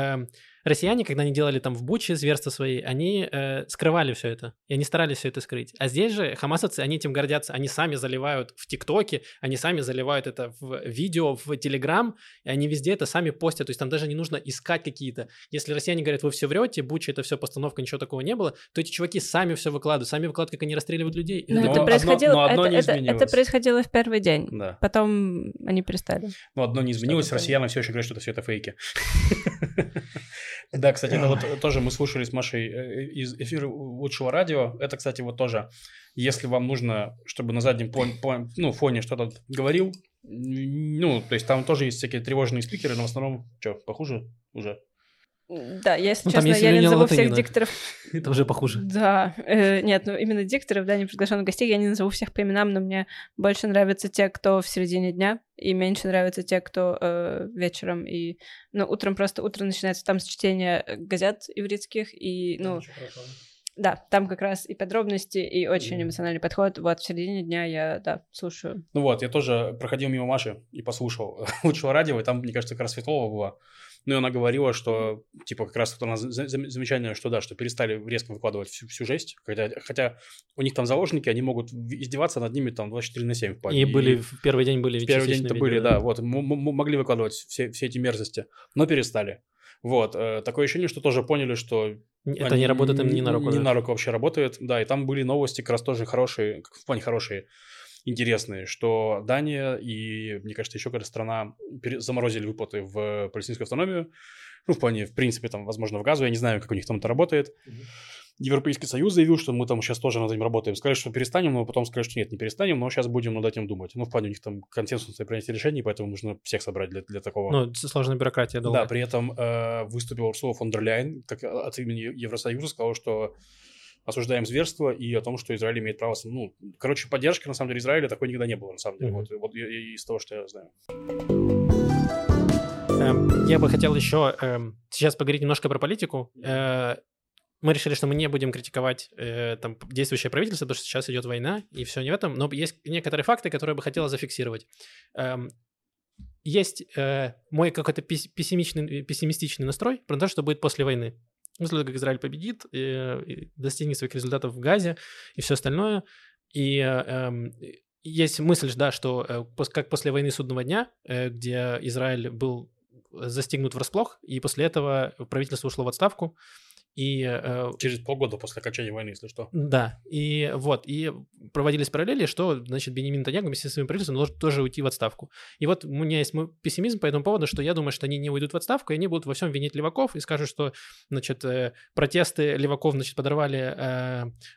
россияне, когда они делали там в Буче зверства свои, они скрывали все это, и они старались все это скрыть. А здесь же хамасовцы, они этим гордятся, они сами заливают в ТикТоке, они сами заливают это в видео, в Телеграм, и они везде это сами постят, то есть там даже не нужно искать какие-то. Если россияне говорят, вы все врете, Буча это все постановка, ничего такого не было, то эти чуваки сами все выкладывают, как они расстреливают людей. Но это происходило, это происходило в первый день, да. Потом они перестали. Ну, одно не изменилось, россияне все еще говорят, что это все это фейки. Да, кстати, это вот тоже мы слушали с Машей из эфира лучшего радио. Это, кстати, вот тоже, если вам нужно, чтобы на заднем фоне что-то говорил, ну, то есть там тоже есть всякие тревожные спикеры, но в основном, что, похуже уже? Да, если честно, я не назову всех дикторов. Это уже похуже. Да, нет, ну именно дикторов, да, не приглашенных гостей, я не назову всех по именам, но мне больше нравятся те, кто в середине дня, и меньше нравятся те, кто вечером и... Ну, утро начинается там с чтения газет ивритских, и, ну... Да, там как раз и подробности, и очень эмоциональный подход. Вот в середине дня я, да, слушаю. Ну вот, я тоже проходил мимо Маши и послушал лучшего радио, и там, мне кажется, как раз Светлова была. Ну, и она говорила, что, типа, как раз вот она замечание, что да, что перестали резко выкладывать всю жесть, хотя у них там заложники, они могут издеваться над ними там 24/7. И были, в первый день были частичные видео. В первый день-то были, да, вот, могли выкладывать все эти мерзости, но перестали. Вот, такое ощущение, что тоже поняли, что... Это не работает им ни на руку. Не на руку вообще работает, да, и там были новости как раз тоже хорошие, в плане хорошие, интересные, что Дания и, мне кажется, еще какая-то страна заморозили выплаты в палестинскую автономию, ну, в плане, в принципе, там, возможно, в Газу, я не знаю, как у них там это работает. Европейский Союз заявил, что мы там сейчас тоже над этим работаем. Сказали, что перестанем, но потом сказали, что нет, не перестанем, но сейчас будем над этим думать. Ну, в плане у них там консенсусное принятие решений, поэтому нужно всех собрать для такого. Ну, сложная бюрократия, долго. Да, при этом выступил Урсула фон дер Ляйен от имени Евросоюза, сказал, что осуждаем зверство и о том, что Израиль имеет право... Ну, короче, поддержки, на самом деле, Израиля такой никогда не было, на самом деле, вот из того, что я знаю. Я бы хотел еще сейчас поговорить немножко про политику. Мы решили, что мы не будем критиковать там, действующее правительство, потому что сейчас идет война, и все не в этом. Но есть некоторые факты, которые я бы хотела зафиксировать. Есть мой какой-то пессимистичный настрой про то, что будет после войны. После того, как Израиль победит, достигнет своих результатов в Газе и все остальное. И есть мысль, да, что как после войны Судного дня, где Израиль был застигнут врасплох, и после этого правительство ушло в отставку. И, через полгода после окончания войны, если что. Да, и вот, и проводились параллели, что, значит, Биньямин Нетаньяху вместе со своим правительством должен тоже уйти в отставку. И вот у меня есть мой пессимизм по этому поводу, что я думаю, что они не уйдут в отставку, и они будут во всем винить леваков и скажут, что, значит, протесты леваков, значит, подорвали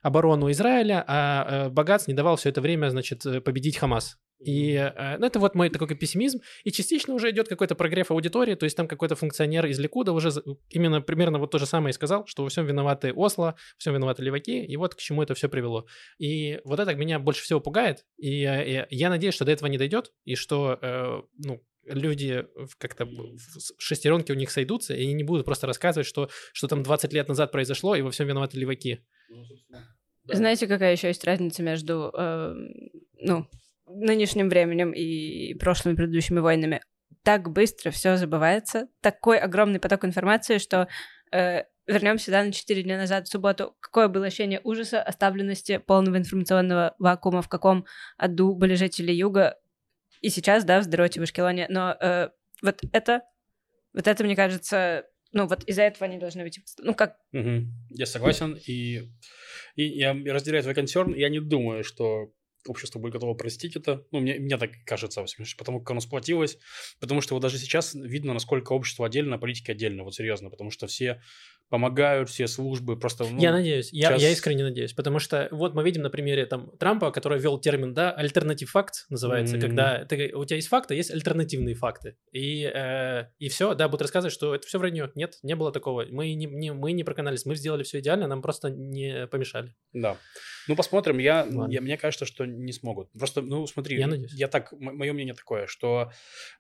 оборону Израиля, а Багац не давал все это время, значит, победить Хамас. И ну, это вот мой такой пессимизм. И частично уже идет какой-то прогрев аудитории. То есть там какой-то функционер из Ликуда уже именно примерно вот то же самое и сказал, что во всем виноваты Осло, во всем виноваты леваки. И вот к чему это все привело. И вот это меня больше всего пугает. И я надеюсь, что до этого не дойдет. И что люди как-то в шестеренке у них сойдутся. И они не будут просто рассказывать, что там 20 лет назад произошло, и во всем виноваты леваки. Знаете, какая еще есть разница между... нынешним временем и прошлыми предыдущими войнами? Так быстро все забывается, такой огромный поток информации, что вернемся, да, на 4 дня назад, в субботу, какое было ощущение ужаса, оставленности, полного информационного вакуума, в каком аду были жители Юга, и сейчас, да, в Сдероте, в Ашкелоне, но вот это, мне кажется, из-за этого они должны быть... Я согласен, и я разделяю твой консерн, я не думаю, что общество будет готово простить это. Ну, мне так кажется, потому как оно сплотилось. Потому что вот даже сейчас видно, насколько общество отдельно, политики отдельно. Вот серьезно. Потому что все помогают, все службы просто... я надеюсь. Я искренне надеюсь. Потому что вот мы видим на примере там Трампа, который ввел термин, да, альтернатив факт называется, когда у тебя есть факты, есть альтернативные факты. И все, да, будут рассказывать, что это все вранье. Нет, не было такого. Мы не проканались, мы сделали все идеально, нам просто не помешали. Да. Ну, посмотрим. Мне кажется, что не смогут. Просто, смотри, мое мнение такое, что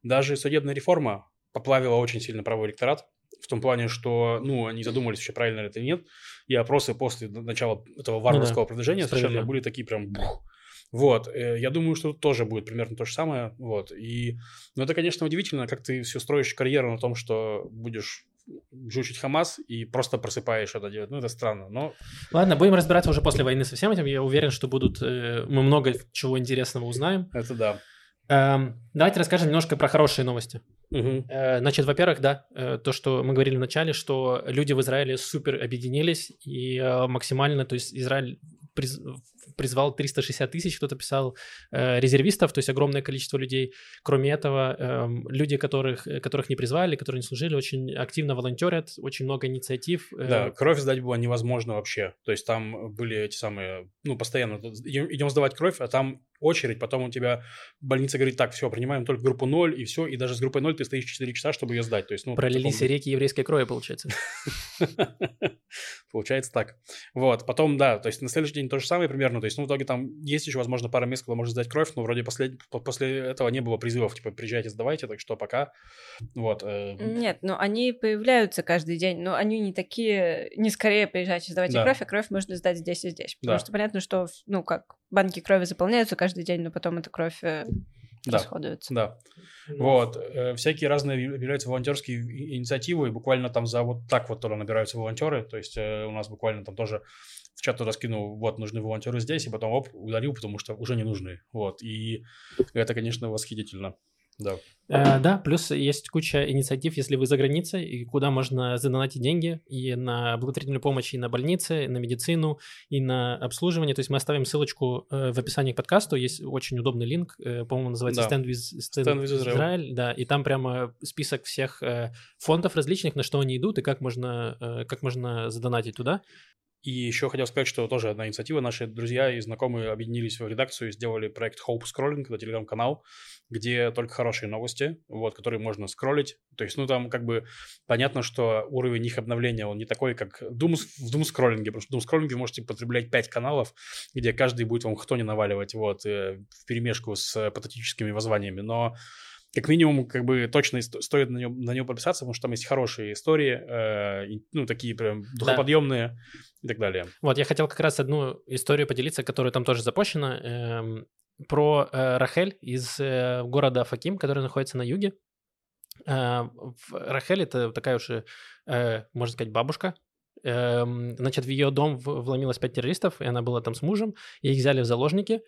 даже судебная реформа, поплавило очень сильно правый электорат. В том плане, что, они задумались вообще, правильно это или нет. И опросы после начала этого варварского продвижения совершенно были такие прям... Вот, я думаю, что тут тоже будет примерно то же самое, и, это, конечно, удивительно, как ты все строишь карьеру на том, что будешь жучить Хамас и просто просыпаешь это делать, это странно, но... Ладно, будем разбираться уже после войны со всем этим, я уверен, что мы много чего интересного узнаем. Это да. Давайте расскажем немножко про хорошие новости. Угу. Значит, во-первых, то, что мы говорили в начале, что люди в Израиле супер объединились и максимально, то есть Израиль призвал 360 тысяч, кто-то писал, резервистов, то есть огромное количество людей. Кроме этого, люди, которых не призвали, которые не служили, очень активно волонтерят, очень много инициатив. Да, кровь сдать было невозможно вообще. То есть там были эти самые, постоянно идем сдавать кровь, а там очередь, потом у тебя больница говорит, так, все, принимаем только группу 0, и все, и даже с группой 0 ты стоишь 4 часа, чтобы ее сдать. То есть, пролились реки еврейской крови, получается. Получается так. Потом, то есть на следующий день то же самое примерно, то есть, в итоге там есть еще, возможно, пара мест, куда можно сдать кровь, но вроде после этого не было призывов, типа, приезжайте, сдавайте, так что пока, Нет, они появляются каждый день, но они не такие, не скорее приезжайте, сдавайте кровь, а кровь можно сдать здесь и здесь, потому что понятно, что, банки крови заполняются каждый день, но потом эта кровь... расходуются. Всякие разные являются волонтерские инициативы, и буквально там за тоже набираются волонтеры, то есть у нас буквально там тоже в чат туда скинул, нужны волонтеры здесь, и потом, удалил, потому что уже не нужны, и это, конечно, восхитительно. Плюс есть куча инициатив, если вы за границей, и куда можно задонатить деньги и на благотворительную помощь, и на больницы, и на медицину, и на обслуживание. То есть мы оставим ссылочку в описании к подкасту, есть очень удобный линк, по-моему, называется Stand with Israel. И там прямо список всех фондов различных, на что они идут и как можно задонатить туда. И еще хотел сказать, что тоже одна инициатива. Наши друзья и знакомые объединились в редакцию и сделали проект Hope Scrolling, это телеграм-канал, где только хорошие новости, которые можно скроллить. То есть, там понятно, что уровень их обновления, он не такой, как в Doom-скроллинге, потому что в Doom-скроллинге вы можете потреблять 5 каналов, где каждый будет вам хтони наваливать, вперемешку с патетическими воззваниями, но... Как минимум, точно стоит на него подписаться, потому что там есть хорошие истории, такие прям духоподъемные и так далее. Я хотел как раз одну историю поделиться, которая там тоже запущена, про Рахель из города Афаким, который находится на юге. Рахель – это такая уже, можно сказать, бабушка. Значит, в ее дом вломилось 5 террористов, и она была там с мужем, и их взяли в заложники.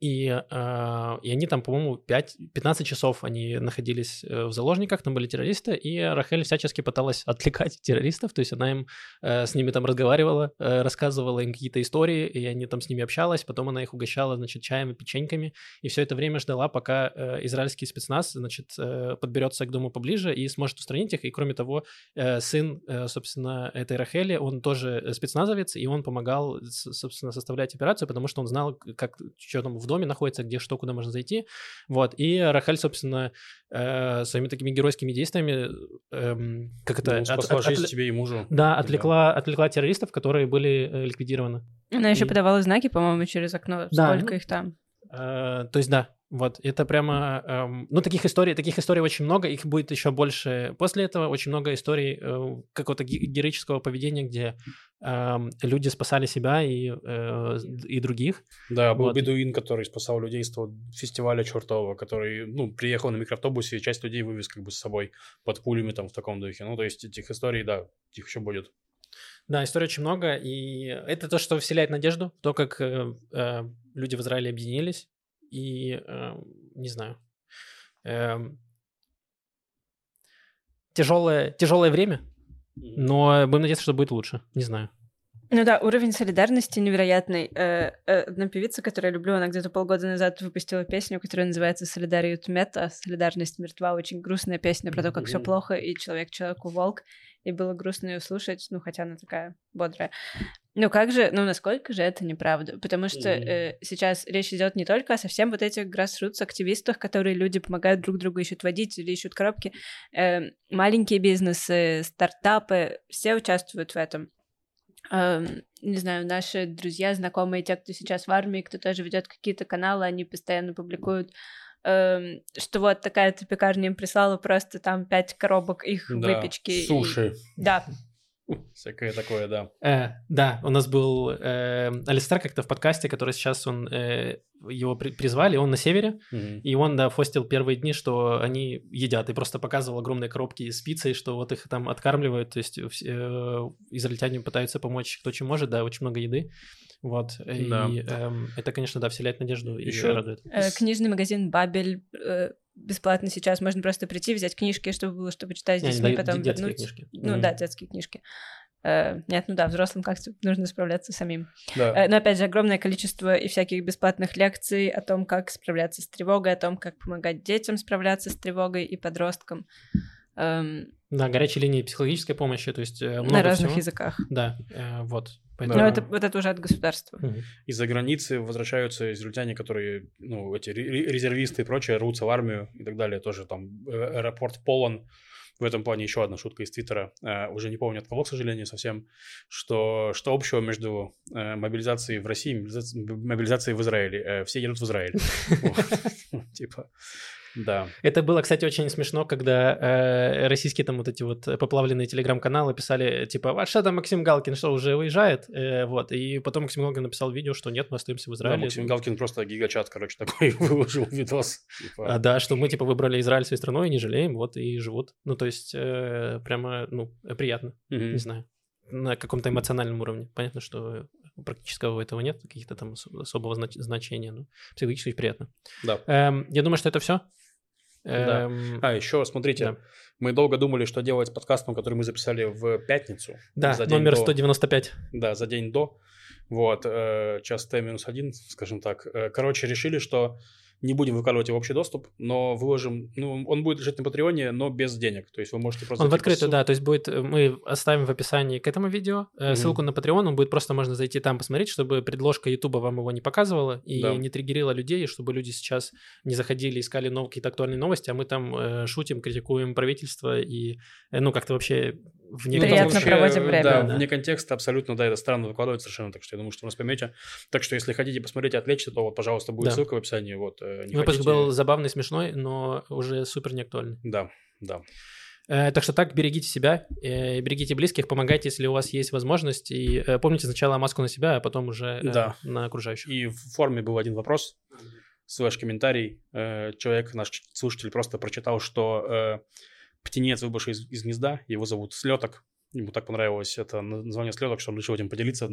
И они там, по-моему, 15 часов они находились в заложниках, там были террористы, и Рахель всячески пыталась отвлекать террористов, то есть она с ними там разговаривала, рассказывала им какие-то истории, и они там с ними общалась, потом она их угощала, чаем и печеньками, и все это время ждала, пока израильский спецназ, подберется к дому поближе и сможет устранить их, и кроме того, сын, собственно, этой Рахели, он тоже спецназовец, и он помогал, собственно, составлять операцию, потому что он знал, как, что там в доме находится, где что, куда можно зайти. И Рахель, собственно, своими такими геройскими действиями спасла жизнь тебе и мужу. Отвлекла террористов, которые были ликвидированы. Она еще подавала знаки, по-моему, через окно, сколько их там. То есть, это прямо... таких историй очень много, их будет еще больше. После этого очень много историй какого-то героического поведения, где люди спасали себя и других. Да, был бедуин, который спасал людей с того фестиваля чертового, который, приехал на микроавтобусе, и часть людей вывез с собой под пулями в таком духе. То есть этих историй, их еще будет. Да, историй очень много, и это то, что вселяет надежду, то, как люди в Израиле объединились, и, не знаю, тяжелое время, но будем надеяться, что будет лучше, не знаю. Уровень солидарности невероятный. Одна певица, которую я люблю, она где-то полгода назад выпустила песню, которая называется «Солидарит мета», «Солидарность мертва», очень грустная песня про то, как все плохо, и человек человеку волк, и было грустно ее слушать, хотя она такая бодрая. Насколько же это неправда? Потому что сейчас речь идет не только о совсем этих grassroots-активистах, которые люди помогают друг другу, ищут водителей, ищут коробки, маленькие бизнесы, стартапы, все участвуют в этом. Не знаю, наши друзья, знакомые, те, кто сейчас в армии, кто тоже ведет какие-то каналы, они постоянно публикуют что вот такая-то пекарня им прислала просто там 5 коробок их выпечки. Суши. И... Да. Всякое такое, да. Да, у нас был Алистер как-то в подкасте, который сейчас он его призвали, он на севере, и он, да, фостил первые дни, что они едят, и просто показывал огромные коробки с пиццей, что вот их там откармливают, то есть израильтяне пытаются помочь кто чем может, да, очень много еды, вот, да. И это, конечно, да, вселяет надежду и радует. Книжный магазин «Бабель» бесплатно сейчас, можно просто прийти, взять книжки, чтобы было что почитать здесь, и потом вернуть. Книжки. Ну да, детские книжки. Нет, ну да, взрослым как-то нужно справляться самим. Да. Но опять же, огромное количество и всяких бесплатных лекций о том, как справляться с тревогой, о том, как помогать детям справляться с тревогой и подросткам. Да, горячие линии психологической помощи, то есть много на разных всего. Языках. Да, вот. Поэтому... Но это, вот это уже от государства. Из-за границы возвращаются израильтяне, которые, ну, эти резервисты и прочее, рвутся в армию и так далее. Тоже там аэропорт полон. В этом плане еще одна шутка из Твиттера, уже не помню от кого, к сожалению, совсем, что общего между мобилизацией в России и мобилизацией в Израиле. Все едут в Израиль. Типа... Да. Это было, кстати, очень смешно, когда российские там вот эти вот поплавленные телеграм-каналы писали, типа, а что там Максим Галкин, что, уже выезжает? Вот, и потом Максим Галкин написал видео, что нет, мы остаемся в Израиле. Да, Максим Галкин просто гигачат, короче, такой выложил видос. Типа. А, да, что мы, типа, выбрали Израиль своей страной, не жалеем, вот, и живут. Ну, то есть, прямо, ну, приятно, не знаю, на каком-то эмоциональном уровне. Понятно, что... практического этого нет, каких-то там особого значения, но психологически приятно. Да. Я думаю, что это все. Да. Еще, смотрите, да. Мы долго думали, что делать с подкастом, который мы записали в пятницу. Да, номер 195. Да, за день до. Вот, час Т-1, скажем так. Короче, решили, что не будем выкладывать его в общий доступ, но выложим... Ну, он будет лежать на Патреоне, но без денег. То есть вы можете просто... Он в открытую, да. То есть будет... Мы оставим в описании к этому видео ссылку на Patreon. Он будет просто... Можно зайти там посмотреть, чтобы предложка Ютуба вам его не показывала и не триггерила людей, чтобы люди сейчас не заходили, искали какие-то актуальные новости, а мы там шутим, критикуем правительство и... Ну, как-то вообще... Приятно проводим время. Да, вне контекста абсолютно, да, это странно выкладывать совершенно, так что я думаю, что вы нас поймете. Так что, если хотите посмотреть и отвлечься, то вот, пожалуйста, будет ссылка в описании. Вот, выпуск был забавный, смешной, но уже супер неактуальный. Да, да. Так что так, берегите себя, берегите близких, помогайте, если у вас есть возможность, и помните сначала маску на себя, а потом уже на окружающих. И в форуме был один вопрос, ваш комментарий, человек, наш слушатель, просто прочитал, что... Птенец, выбывший из гнезда, его зовут Слеток. Ему так понравилось это название Слеток, что он решил этим поделиться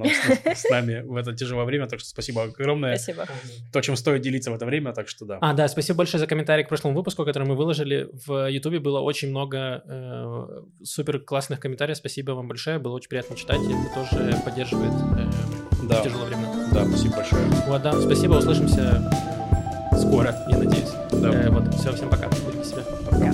с нами в это тяжелое время. Так что спасибо огромное. Спасибо. То, чем стоит делиться в это время, так что да. Да, спасибо большое за комментарий к прошлому выпуску, который мы выложили в Ютубе. Было очень много супер классных комментариев. Спасибо вам большое. Было очень приятно читать. Это тоже поддерживает в тяжелое время. Да, спасибо большое. Вот, да, спасибо. Услышимся скоро, я надеюсь. Да. Вот, все, всем пока. Берегите себя. Пока.